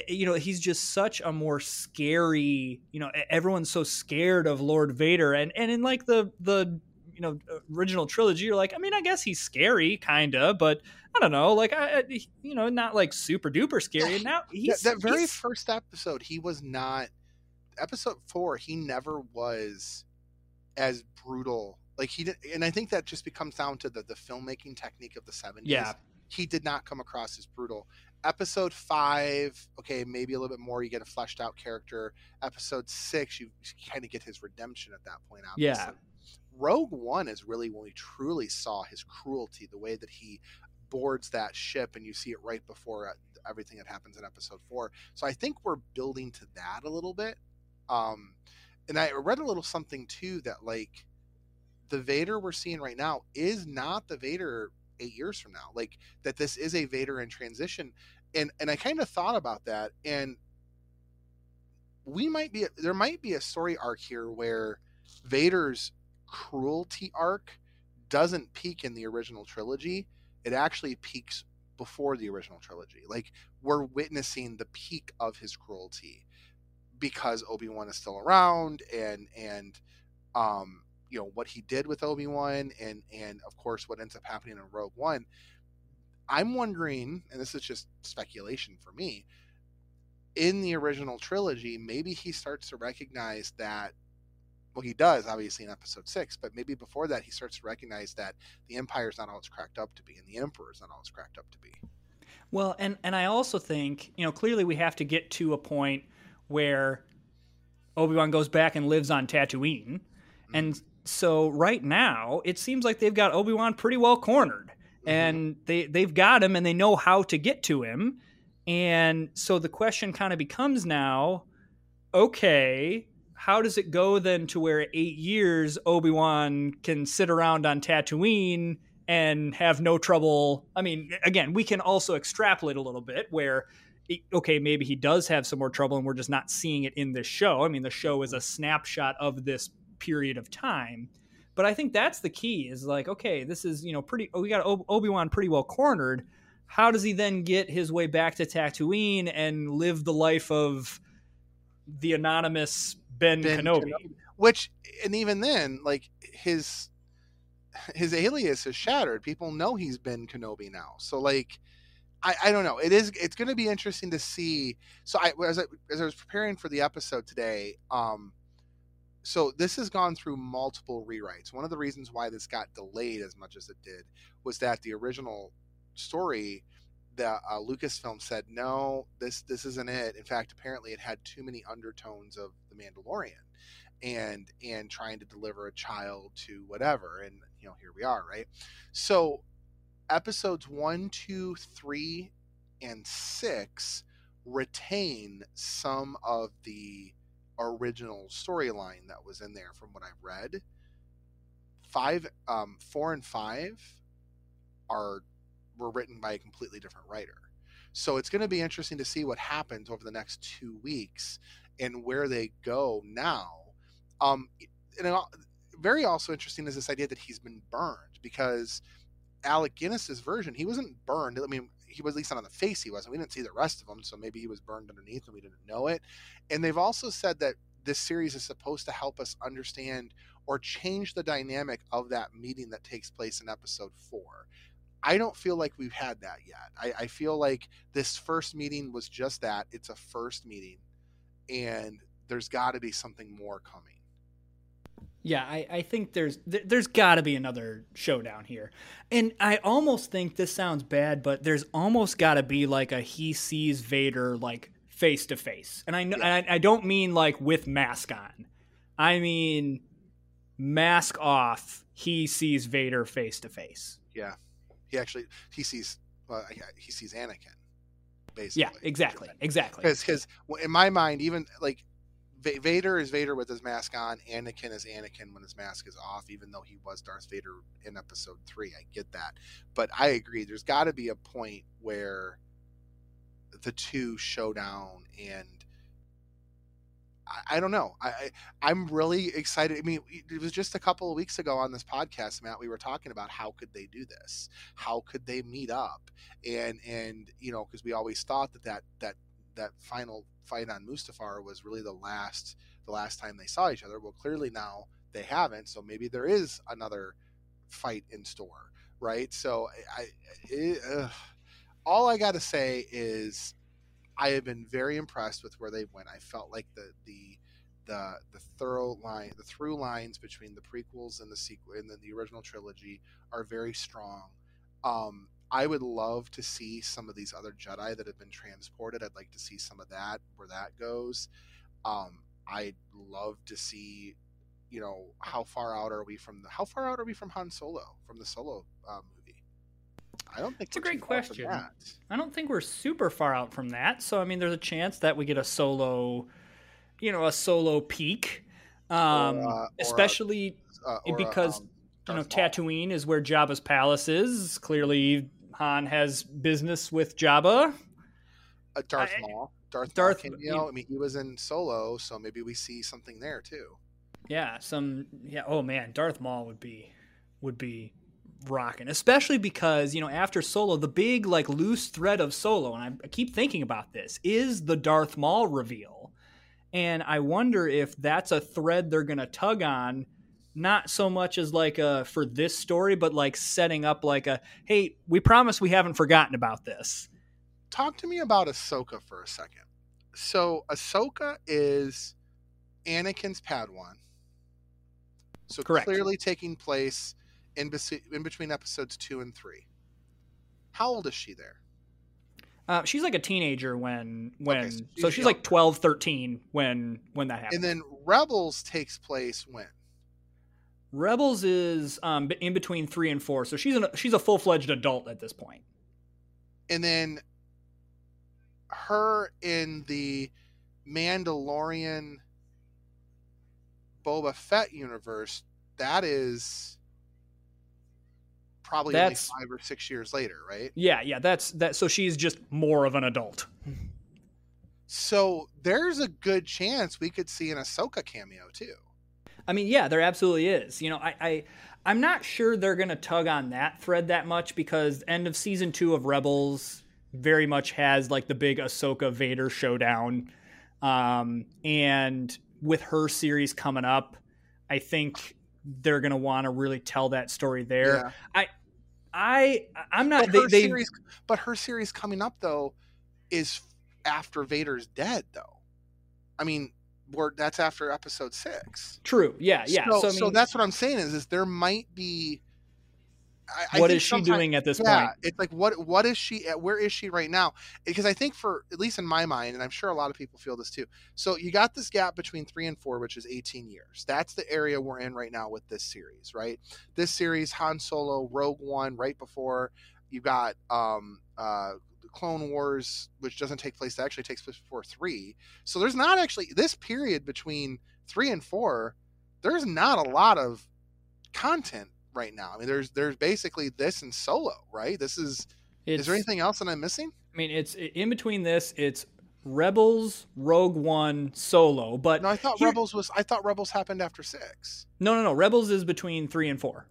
you know, he's just such a more scary, you know, everyone's so scared of Lord Vader. And, and in like the, the, you know, original trilogy, you're like, I mean, I guess he's scary kind of, but I don't know, like, I, you know, not like super duper scary. And now he's that, that very he's, first episode. He was not episode four. He never was as brutal. Like he did. And I think that just becomes down to the, the filmmaking technique of the seventies. Yeah. He did not come across as brutal. Episode five, okay, maybe a little bit more. You get a fleshed out character. Episode six, you kind of get his redemption at that point. Obviously. Yeah. Rogue One is really when we truly saw his cruelty, the way that he boards that ship, and you see it right before everything that happens in episode four. So I think we're building to that a little bit. Um, and I read a little something too, that like the Vader we're seeing right now is not the Vader eight years from now, like that this is a Vader in transition. And, and I kind of thought about that, and we might be, there might be a story arc here where Vader's cruelty arc doesn't peak in the original trilogy. It actually peaks before the original trilogy. Like we're witnessing the peak of his cruelty because Obi-Wan is still around, and, and, um, you know, what he did with Obi-Wan, and, and of course what ends up happening in Rogue One. I'm wondering, and this is just speculation for me, in the original trilogy, maybe he starts to recognize that, well, he does obviously in episode six, but maybe before that he starts to recognize that the Empire's not all it's cracked up to be, and the Emperor's not all it's cracked up to be. Well, and, and I also think, you know, clearly we have to get to a point where Obi-Wan goes back and lives on Tatooine. Mm-hmm. And so right now it seems like they've got Obi-Wan pretty well cornered, mm-hmm. and they, they've got him and they know how to get to him. And so the question kind of becomes now, okay, how does it go then to where eight years Obi-Wan can sit around on Tatooine and have no trouble? I mean, again, we can also extrapolate a little bit where, okay, maybe he does have some more trouble and we're just not seeing it in this show. I mean, the show is a snapshot of this period of time, but I think that's the key is like, okay, this is, you know, pretty, we got Obi-Wan pretty well cornered. How does he then get his way back to Tatooine and live the life of the anonymous Ben, Ben Kenobi. Kenobi, which, and even then, like his his alias is shattered. People know he's Ben Kenobi now. So, like, I, I don't know. It is it's going to be interesting to see. So, I as I, as I was preparing for the episode today, um, so this has gone through multiple rewrites. One of the reasons why this got delayed as much as it did was that the original story, the uh, Lucasfilm said, no, this, this isn't it. In fact, apparently it had too many undertones of the Mandalorian and, and trying to deliver a child to whatever. And, you know, here we are. Right. So episodes one, two, three, and six retain some of the original storyline that was in there. From what I've read, five, um, four and five are, were written by a completely different writer. So it's going to be interesting to see what happens over the next two weeks and where they go now. Um, and very also interesting is this idea that he's been burned, because Alec Guinness's version, he wasn't burned. I mean, he was, at least not on the face, he wasn't. We didn't see the rest of him, so maybe he was burned underneath and we didn't know it. And they've also said that this series is supposed to help us understand or change the dynamic of that meeting that takes place in episode four. I don't feel like we've had that yet. I, I feel like this first meeting was just that. It's a first meeting, and there's got to be something more coming. Yeah, I, I think there's th- there's got to be another showdown here. And I almost think this sounds bad, but there's almost got to be like a he sees Vader like face to face. And I, know, yeah. I I don't mean like with mask on. I mean mask off, he sees Vader face to face. Yeah. He actually he sees well, he sees Anakin, basically. Yeah, exactly, exactly. Because in my mind, even like Vader is Vader with his mask on, Anakin is Anakin when his mask is off. Even though he was Darth Vader in Episode Three, I get that, but I agree. There's got to be a point where the two show down, and I, I don't know. I I'm really excited. I mean, it was just a couple of weeks ago on this podcast, Matt, we were talking about how could they do this? How could they meet up? And, and, you know, cause we always thought that that, that that final fight on Mustafar was really the last the last time they saw each other. Well, clearly now they haven't, so maybe there is another fight in store, right? So I, it, uh, all I got to say is I have been very impressed with where they went. I felt like the the the the thorough line, the through lines between the prequels and the sequel and the, the original trilogy are very strong. Um, I would love to see some of these other Jedi that have been transported. I'd like to see some of that, where that goes. Um, I'd love to see, you know, how far out are we from the, how far out are we from Han Solo, from the Solo uh, movie? I don't think it's a great question. I don't think we're super far out from that. So, I mean, there's a chance that we get a Solo, you know, a Solo peak, um, or, uh, especially or a, uh, because, a, um, you know, Tatooine is where Jabba's palace is. Clearly, Han has business with Jabba. Uh, Darth Maul. Darth, Darth Maul. You know, I mean, he was in Solo, so maybe we see something there too. Yeah, some. Yeah. Oh man, Darth Maul would be, would be, rocking. Especially because, you know, after Solo, the big like loose thread of Solo, and I, I keep thinking about this, is the Darth Maul reveal, and I wonder if that's a thread they're gonna tug on. Not so much as like a, for this story, but like setting up like a, hey, we promise we haven't forgotten about this. Talk to me about Ahsoka for a second. So Ahsoka is Anakin's Padawan. So correct. Clearly taking place in, be- in between episodes two and three. How old is she there? Uh, she's like a teenager when, when, okay, so she's, so she's like twelve, thirteen when, when that happens. And then Rebels takes place when? Rebels is um, in between three and four, so she's an, she's a full-fledged adult at this point. And then her in the Mandalorian Boba Fett universe, that is probably that's, only five or six years later, right? Yeah, yeah, that's that. So she's just more of an adult. So there's a good chance we could see an Ahsoka cameo too. I mean, yeah, there absolutely is. You know, I, I, I'm not sure they're going to tug on that thread that much because end of season two of Rebels very much has like the big Ahsoka Vader showdown. Um, and with her series coming up, I think they're going to want to really tell that story there. Yeah. I, I, I'm not, but her, they, series, they, but her series coming up though, is after Vader's dead though. I mean, We're, that's after episode six. True. Yeah. Yeah. So, so, I mean, so that's what I'm saying is, is there might be. I, what I is she doing at this yeah, point? It's like, what, what is she at? Where is she right now? Because I think for, at least in my mind, and I'm sure a lot of people feel this too. So you got this gap between three and four, which is eighteen years. That's the area we're in right now with this series, right? This series, Han Solo, Rogue One, right before you got, um, uh, Clone Wars, which doesn't take place, that actually takes place before three. So there's not actually this period between three and four, there's not a lot of content right now. I mean, there's there's basically this and Solo, right? This is it's, is there anything else that I'm missing? I mean, it's in between this, it's Rebels, Rogue One, Solo, but no, I thought here, Rebels was I thought Rebels happened after six. No, no, no. Rebels is between three and four.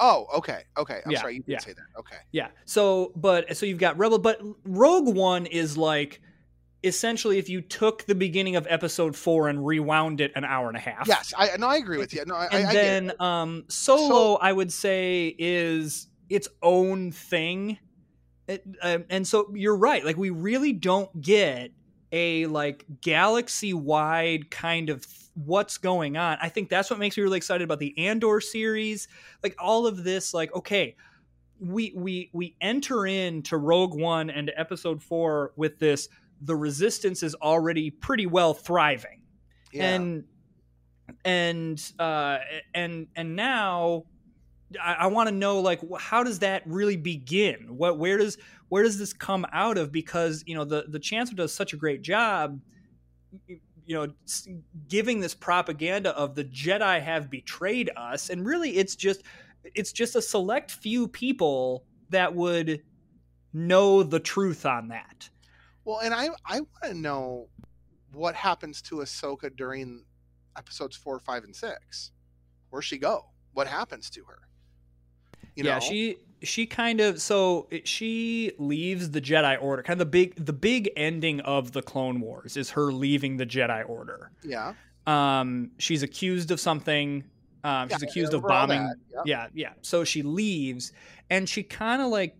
Oh, okay. Okay. I'm yeah, sorry. You didn't yeah. say that. Okay. Yeah. So, but, so you've got Rebel, but Rogue One is like, essentially, if you took the beginning of episode four and rewound it an hour and a half. Yes. I, no, I agree with you. No, I, and I, I then get it. Um, Solo, so, I would say, is its own thing. It, um, and so you're right. Like, we really don't get a like galaxy wide kind of th- what's going on. I think that's what makes me really excited about the Andor series. Like all of this, like, okay, we, we, we enter into Rogue One and episode four with this, the resistance is already pretty well thriving. Yeah. And, and, uh, and, and now I, I want to know, like, how does that really begin? What, where does, where does this come out of? Because, you know, the, the Chancellor does such a great job, you know, giving this propaganda of the Jedi have betrayed us. And really it's just, it's just a select few people that would know the truth on that. Well, and I, I want to know what happens to Ahsoka during episodes four, five, and six, where she go, what happens to her? You yeah, know? she, she kind of, so it, she leaves the Jedi Order. Kind of the big, the big ending of the Clone Wars is her leaving the Jedi Order. Yeah. Um, she's accused of something. Um, she's yeah, accused of bombing. Yep. Yeah. Yeah. So she leaves and she kind of like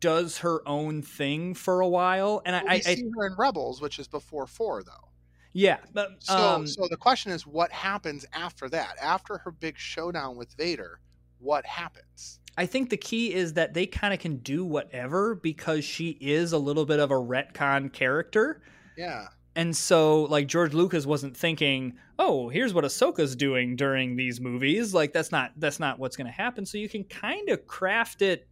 does her own thing for a while. And well, I, we I see I, her in Rebels, which is before four though. Yeah. But, um, so, so the question is what happens after that, after her big showdown with Vader, what happens? I think the key is that they kind of can do whatever because she is a little bit of a retcon character. Yeah. And so, like, George Lucas wasn't thinking, oh, here's what Ahsoka's doing during these movies. Like, that's not that's not what's going to happen. So you can kind of craft it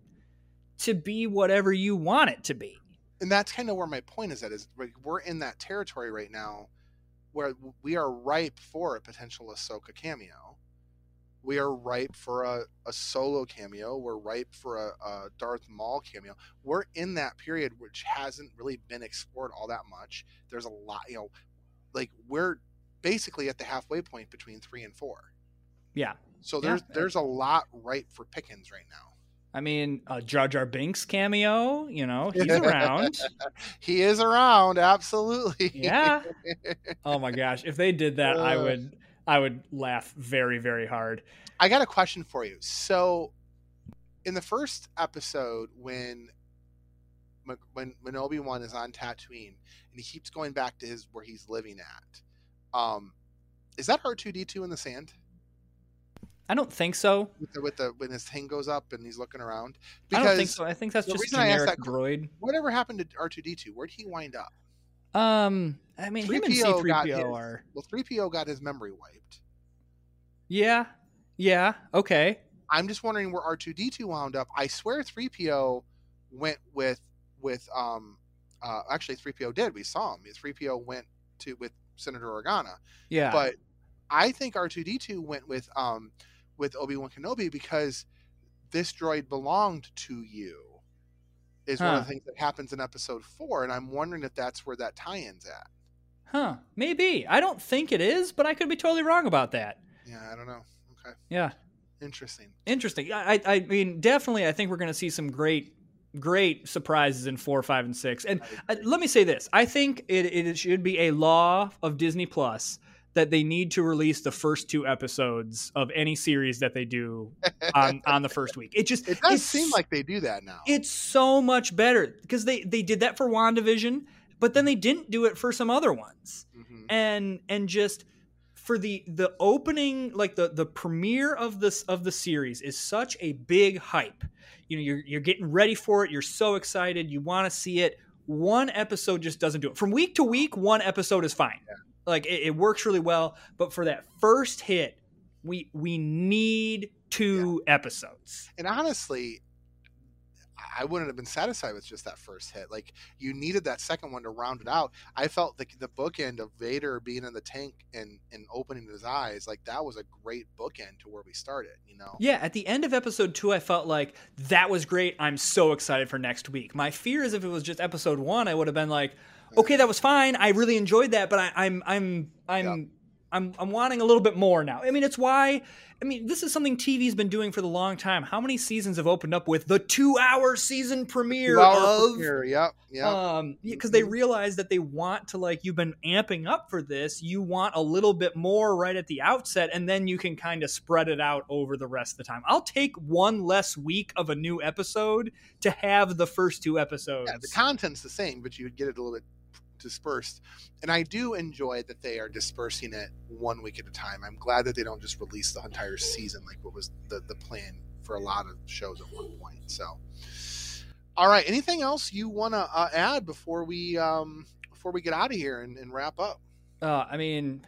to be whatever you want it to be. And that's kind of where my point is at, is like, we're in that territory right now where we are ripe for a potential Ahsoka cameo. We are ripe for a, a Solo cameo. We're ripe for a, a Darth Maul cameo. We're in that period which hasn't really been explored all that much. There's a lot, you know, like we're basically at the halfway point between three and four. Yeah. So there's yeah. there's a lot ripe for pickings right now. I mean, uh, Jar Jar Binks cameo, you know, he's around. He is around, absolutely. Yeah. Oh my gosh, if they did that, uh, I would... I would laugh very, very hard. I got a question for you. So in the first episode, when when, when Obi-Wan is on Tatooine and he keeps going back to his where he's living at, um, is that R two D two in the sand? I don't think so. With the, with the when his thing goes up and he's looking around? Because I don't think so. I think that's just generic that, droid. Whatever happened to R two D two? Where'd he wind up? Um, I mean, him and C three P O are... Well, three P O got his memory wiped. Yeah. Yeah. Okay. I'm just wondering where R two D two wound up. I swear three P O went with... with um, uh, actually, three P O did. We saw him. three P O went to with Senator Organa. Yeah. But I think R two D two went with um with Obi-Wan Kenobi because this droid belonged to you. Is huh. one of the things that happens in episode four, and I'm wondering if that's where that tie-in's at. Huh? Maybe. I don't think it is, but I could be totally wrong about that. Yeah, I don't know. Okay. Yeah. Interesting. Interesting. I, I mean, definitely, I think we're going to see some great, great surprises in four, five, and six. And I, let me say this: I think it it should be a law of Disney Plus that they need to release the first two episodes of any series that they do on, on the first week. It just, it does seem like they do that now. It's so much better because they, they did that for WandaVision, but then they didn't do it for some other ones. Mm-hmm. And, and just for the, the opening, like the, the premiere of this, of the series is such a big hype. You know, you're, you're getting ready for it. You're so excited. You want to see it. One episode just doesn't do it. From week to week, one episode is fine. Yeah. Like it, it works really well, but for that first hit, we we need two yeah. episodes. And honestly, I wouldn't have been satisfied with just that first hit. Like you needed that second one to round it out. I felt like the bookend of Vader being in the tank and, and opening his eyes, like that was a great bookend to where we started, you know? Yeah. At the end of episode two, I felt like that was great. I'm so excited for next week. My fear is if it was just episode one, I would have been like, okay, that was fine. I really enjoyed that, but I, I'm I'm I'm yeah. I'm I'm wanting a little bit more now. I mean, it's why. I mean, this is something T V's been doing for the long time. How many seasons have opened up with the two-hour season premiere the two-hour of? Premiere, yep, yep. Um, because they realize that they want to, like, you've been amping up for this. You want a little bit more right at the outset, and then you can kind of spread it out over the rest of the time. I'll take one less week of a new episode to have the first two episodes. Yeah, the content's the same, but you would get it a little bit dispersed. And I do enjoy that they are dispersing it one week at a time. I'm glad that they don't just release the entire season like what was the, the plan for a lot of shows at one point. So, all right. Anything else you want to uh, add before we um, before we get out of here and, and wrap up? Uh, I mean,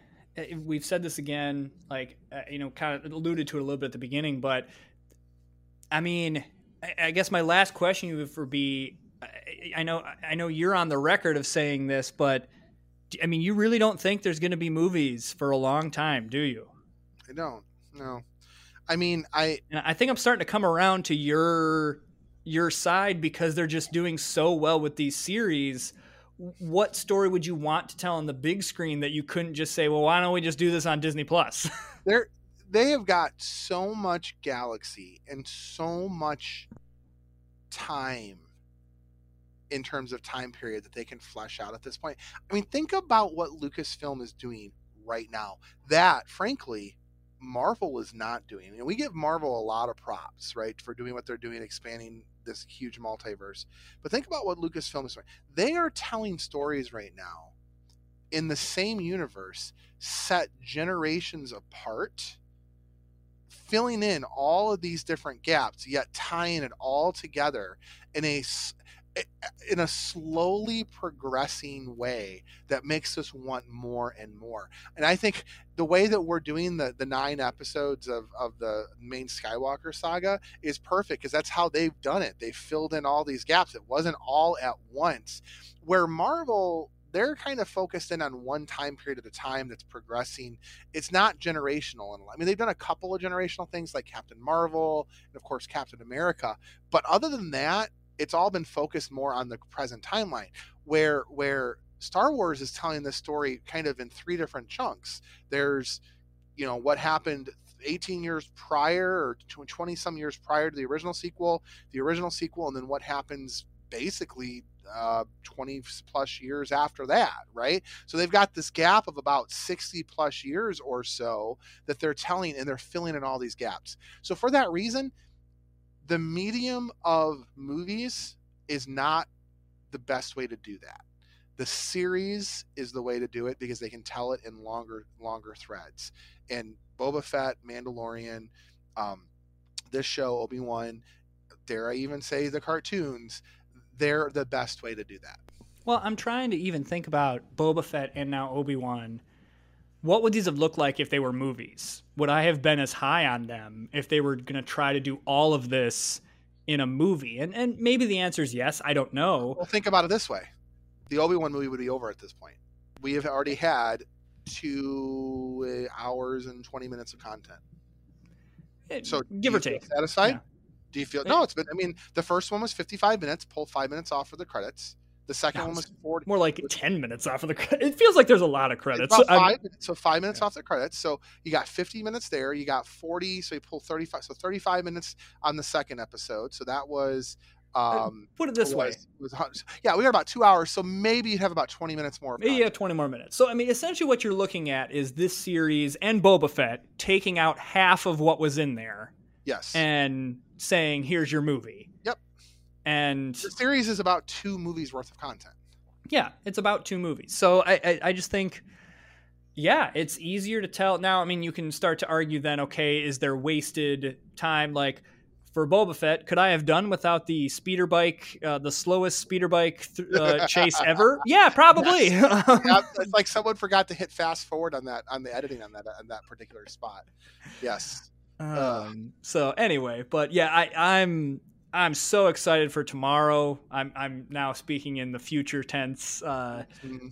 we've said this again, like, uh, you know, kind of alluded to it a little bit at the beginning, but I mean, I, I guess my last question would be, I know I know you're on the record of saying this, but I mean, you really don't think there's going to be movies for a long time, do you? I don't. No. I mean, I and I think I'm starting to come around to your your side because they're just doing so well with these series. What story would you want to tell on the big screen that you couldn't just say, well, why don't we just do this on Disney Plus? They're they have got so much galaxy and so much time in terms of time period that they can flesh out at this point. I mean, think about what Lucasfilm is doing right now that, frankly, Marvel is not doing. And we give Marvel a lot of props, right, for doing what they're doing, expanding this huge multiverse. But think about what Lucasfilm is doing. They are telling stories right now in the same universe, set generations apart, filling in all of these different gaps, yet tying it all together in a in a slowly progressing way that makes us want more and more. And I think the way that we're doing the, the nine episodes of, of the main Skywalker saga is perfect, because that's how they've done it. They filled in all these gaps. It wasn't all at once. Where Marvel, they're kind of focused in on one time period at a time that's progressing. It's not generational. I mean, they've done a couple of generational things like Captain Marvel and, of course, Captain America. But other than that, it's all been focused more on the present timeline, where where Star Wars is telling this story kind of in three different chunks. There's, you know, what happened eighteen years prior or twenty-some years prior to the original sequel, the original sequel, and then what happens basically uh twenty plus years after that, right? So they've got this gap of about sixty plus years or so that they're telling, and they're filling in all these gaps. So for that reason, the medium of movies is not the best way to do that. The series is the way to do it, because they can tell it in longer longer threads. And Boba Fett, Mandalorian, um this show, Obi-Wan, dare I even say the cartoons, they're the best way to do that. Well, I'm trying to even think about Boba Fett and now Obi-Wan. What would these have looked like if they were movies? Would I have been as high on them if they were going to try to do all of this in a movie? And and maybe the answer is yes. I don't know. Well, think about it this way. The Obi-Wan movie would be over at this point. We have already had two hours and twenty minutes of content. It, so give or take. Set aside. Yeah. Do you feel? No, it's been, I mean, the first one was fifty-five minutes, pull five minutes off for the credits. The second no, one was forty. More like ten minutes off of the credits. It feels like there's a lot of credits. It's about five, so five minutes yeah. off the credits. So you got fifty minutes there. You got forty. So you pull thirty-five. So thirty-five minutes on the second episode. So that was. Um, Put it this way. It was, it was, yeah, we got about two hours. So maybe you'd have about twenty minutes more. Maybe you have twenty more minutes. So, I mean, essentially what you're looking at is this series and Boba Fett taking out half of what was in there. Yes. And saying, here's your movie. Yep. And the series is about two movies worth of content. Yeah, it's about two movies. So I, I, I just think, yeah, it's easier to tell. Now, I mean, you can start to argue then, okay, is there wasted time? Like for Boba Fett, could I have done without the speeder bike, uh, the slowest speeder bike th- uh, chase ever? Yeah, probably. Yes. Yeah, it's like someone forgot to hit fast forward on that, on the editing on that, on that particular spot. Yes. Um, so anyway, but yeah, I, I'm, I'm so excited for tomorrow. I'm, I'm now speaking in the future tense, uh,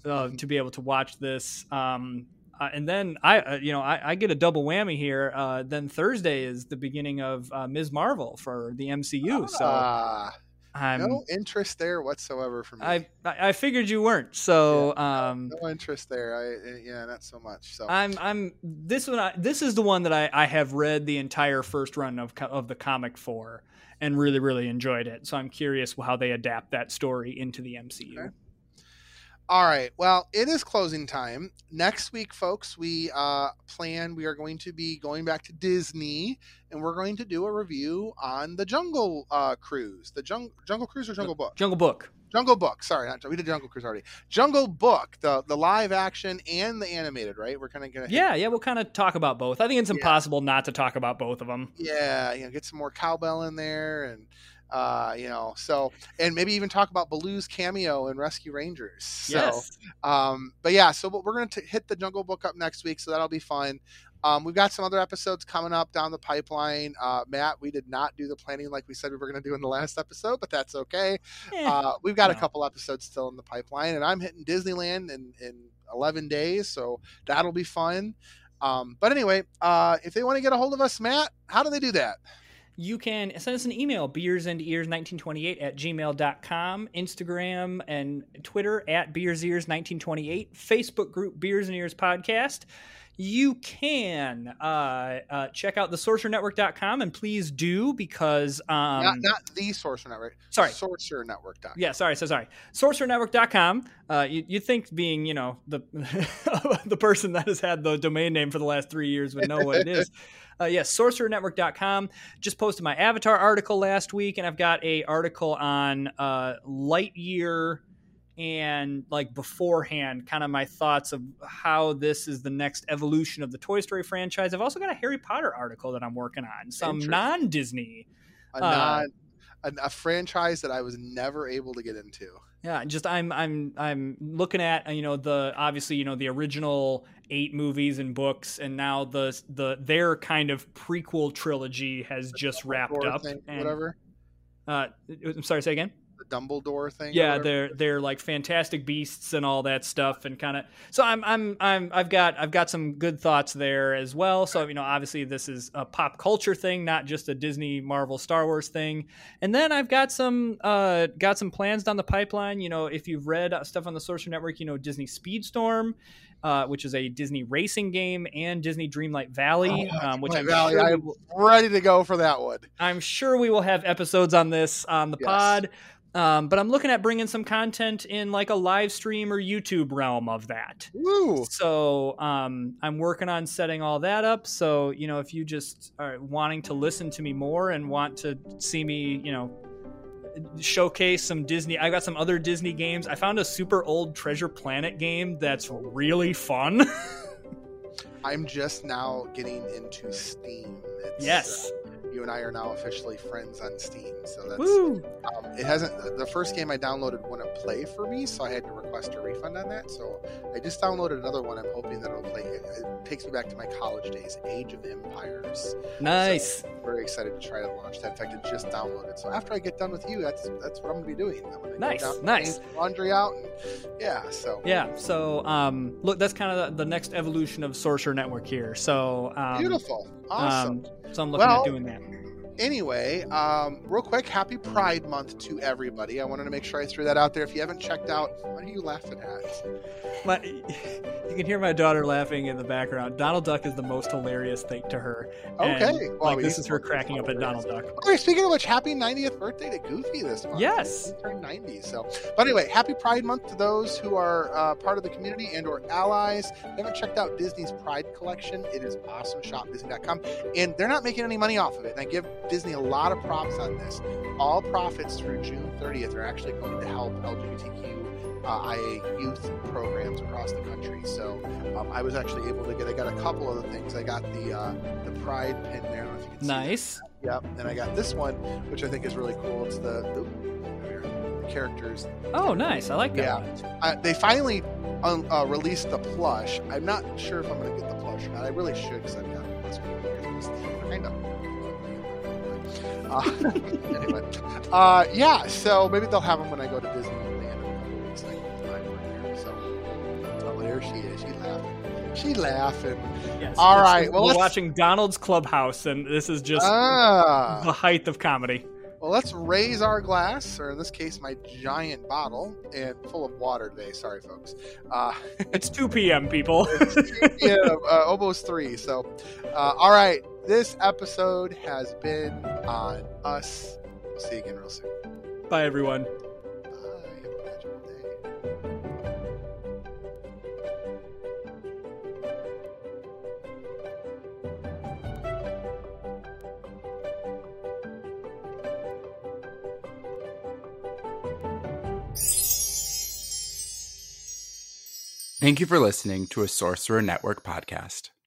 uh to be able to watch this. Um, uh, and then I, uh, you know, I, I get a double whammy here. Uh, then Thursday is the beginning of, uh, Miz Marvel for the M C U. So uh, I'm no interest there whatsoever for me. I, I figured you weren't. So, yeah, um, no interest there. I, yeah, not so much. So I'm, I'm, this one, I, this is the one that I, I have read the entire first run of, of the comic for, and really, really enjoyed it. So I'm curious how they adapt that story into the M C U. Okay. All right. Well, it is closing time. Next week, folks, we uh, plan we are going to be going back to Disney, and we're going to do a review on the Jungle uh, Cruise. The Jung- Jungle Cruise or Jungle Book? Jungle Book. Jungle Book. Sorry, not, we did Jungle Cruise already. Jungle Book, the the live action and the animated, right? We're kind of going to... Yeah, yeah, we'll kind of talk about both. I think it's impossible yeah. not to talk about both of them. Yeah, you know, get some more cowbell in there and, uh, you know, so... And maybe even talk about Baloo's cameo in Rescue Rangers. So, yes. Um, but yeah, so we're going to hit the Jungle Book up next week, so that'll be fun. Um, we've got some other episodes coming up down the pipeline. Uh, Matt, we did not do the planning like we said we were going to do in the last episode, but that's okay. Eh, uh, we've got no. a couple episodes still in the pipeline, and I'm hitting Disneyland in, in eleven days, so that'll be fun. Um, but anyway, uh, if they want to get a hold of us, Matt, how do they do that? You can send us an email, beers and ears nineteen twenty-eight at gmail dot com, Instagram and Twitter at beersears nineteen twenty-eight, Facebook group Beers and Ears Podcast. you can uh, uh, check out the sorcerer network dot com, and please do, because... Um, not, not the Sorcerer Network. Sorry. sorcerer network dot com. Yeah, sorry, so sorry. sorcerer network dot com. Uh, you, you think being, you know, the the person that has had the domain name for the last three years would know what it is. Uh, yes, yeah, sorcerer network dot com. Just posted my Avatar article last week, and I've got a article on uh, Lightyear... and like beforehand, kind of my thoughts of how this is the next evolution of the Toy Story franchise. I've also got a Harry Potter article that I'm working on. Some non-Disney. A, non, uh, a franchise that I was never able to get into. Yeah, just I'm I'm I'm looking at, you know, the obviously, you know, the original eight movies and books, and now the the their kind of prequel trilogy has the just wrapped up. Thing, and, whatever. Uh, I'm sorry, say again. The Dumbledore thing. Yeah, they're they're like Fantastic Beasts and all that stuff, and kind of. So I'm I'm I'm I've got I've got some good thoughts there as well. So, you know, obviously this is a pop culture thing, not just a Disney, Marvel, Star Wars thing. And then I've got some uh got some plans down the pipeline. You know, if you've read stuff on the Sorcerer Network, you know Disney Speedstorm, uh, which is a Disney racing game, and Disney Dreamlight Valley, oh, um, which I'm, Valley, sure I'm will, ready to go for that one. I'm sure we will have episodes on this on the yes. pod. Um, but I'm looking at bringing some content in like a live stream or YouTube realm of that. Woo. So um, I'm working on setting all that up. So, you know, if you just are wanting to listen to me more and want to see me, you know, showcase some Disney. I got some other Disney games. I found a super old Treasure Planet game that's really fun. I'm just now getting into Steam. It's, yes. Uh... You and I are now officially friends on Steam, so that's Woo. Um, it hasn't. The first game I downloaded wouldn't play for me, so I had to request a refund on that. So I just downloaded another one. I'm hoping that it'll play. It, it takes me back to my college days, Age of Empires. Nice. So I'm very excited to try to launch that. In fact, I just downloaded. So after I get done with you, that's that's what I'm going to be doing. I'm gonna nice, go down, nice. Change laundry out, and yeah. So yeah. So um, look, that's kind of the, the next evolution of Sorcerer Network here. So um, beautiful, awesome. Um, so I'm looking well, at doing that. Anyway, um, real quick, happy Pride Month to everybody. I wanted to make sure I threw that out there. If you haven't checked out, what are you laughing at? My, you can hear my daughter laughing in the background. Donald Duck is the most hilarious thing to her. Okay. And, well, like, we this is her cracking up at Donald Duck. Okay, speaking of which, happy ninetieth birthday to Goofy this month. Yes. He turned ninety. So. But anyway, happy Pride Month to those who are uh, part of the community and or allies. If you haven't checked out Disney's Pride Collection, it is awesome. shop disney dot com. And they're not making any money off of it. And I give Disney a lot of props on this. All profits through June thirtieth are actually going to help L G B T Q I A uh, youth programs across the country. So um, I was actually able to get, I got a couple of the things. I got the uh, the Pride pin there. I don't know if you can see nice. That. Yep. And I got this one, which I think is really cool. It's the, the, the characters. Oh, nice. I like that. Yeah. Uh, they finally un- uh, released the plush. I'm not sure if I'm going to get the plush or not. I really should, because I've got the plush. Kind of. Uh, anyway, uh, yeah, so maybe they'll have them when I go to Disneyland. It's like I'm right here. So, oh, there she is. She's laughing. She's laughing. Yes, all right. Well, we're let's... watching Donald's Clubhouse, and this is just ah. the height of comedy. Well, let's raise our glass, or in this case, my giant bottle, and full of water today. Sorry, folks. Uh, it's two p.m., people. It's two p.m., uh, almost three. So, uh, all right. This episode has been on us. We'll see you again real soon. Bye, everyone. Bye. Have a magical day. Thank you for listening to a Sorcerer Network podcast.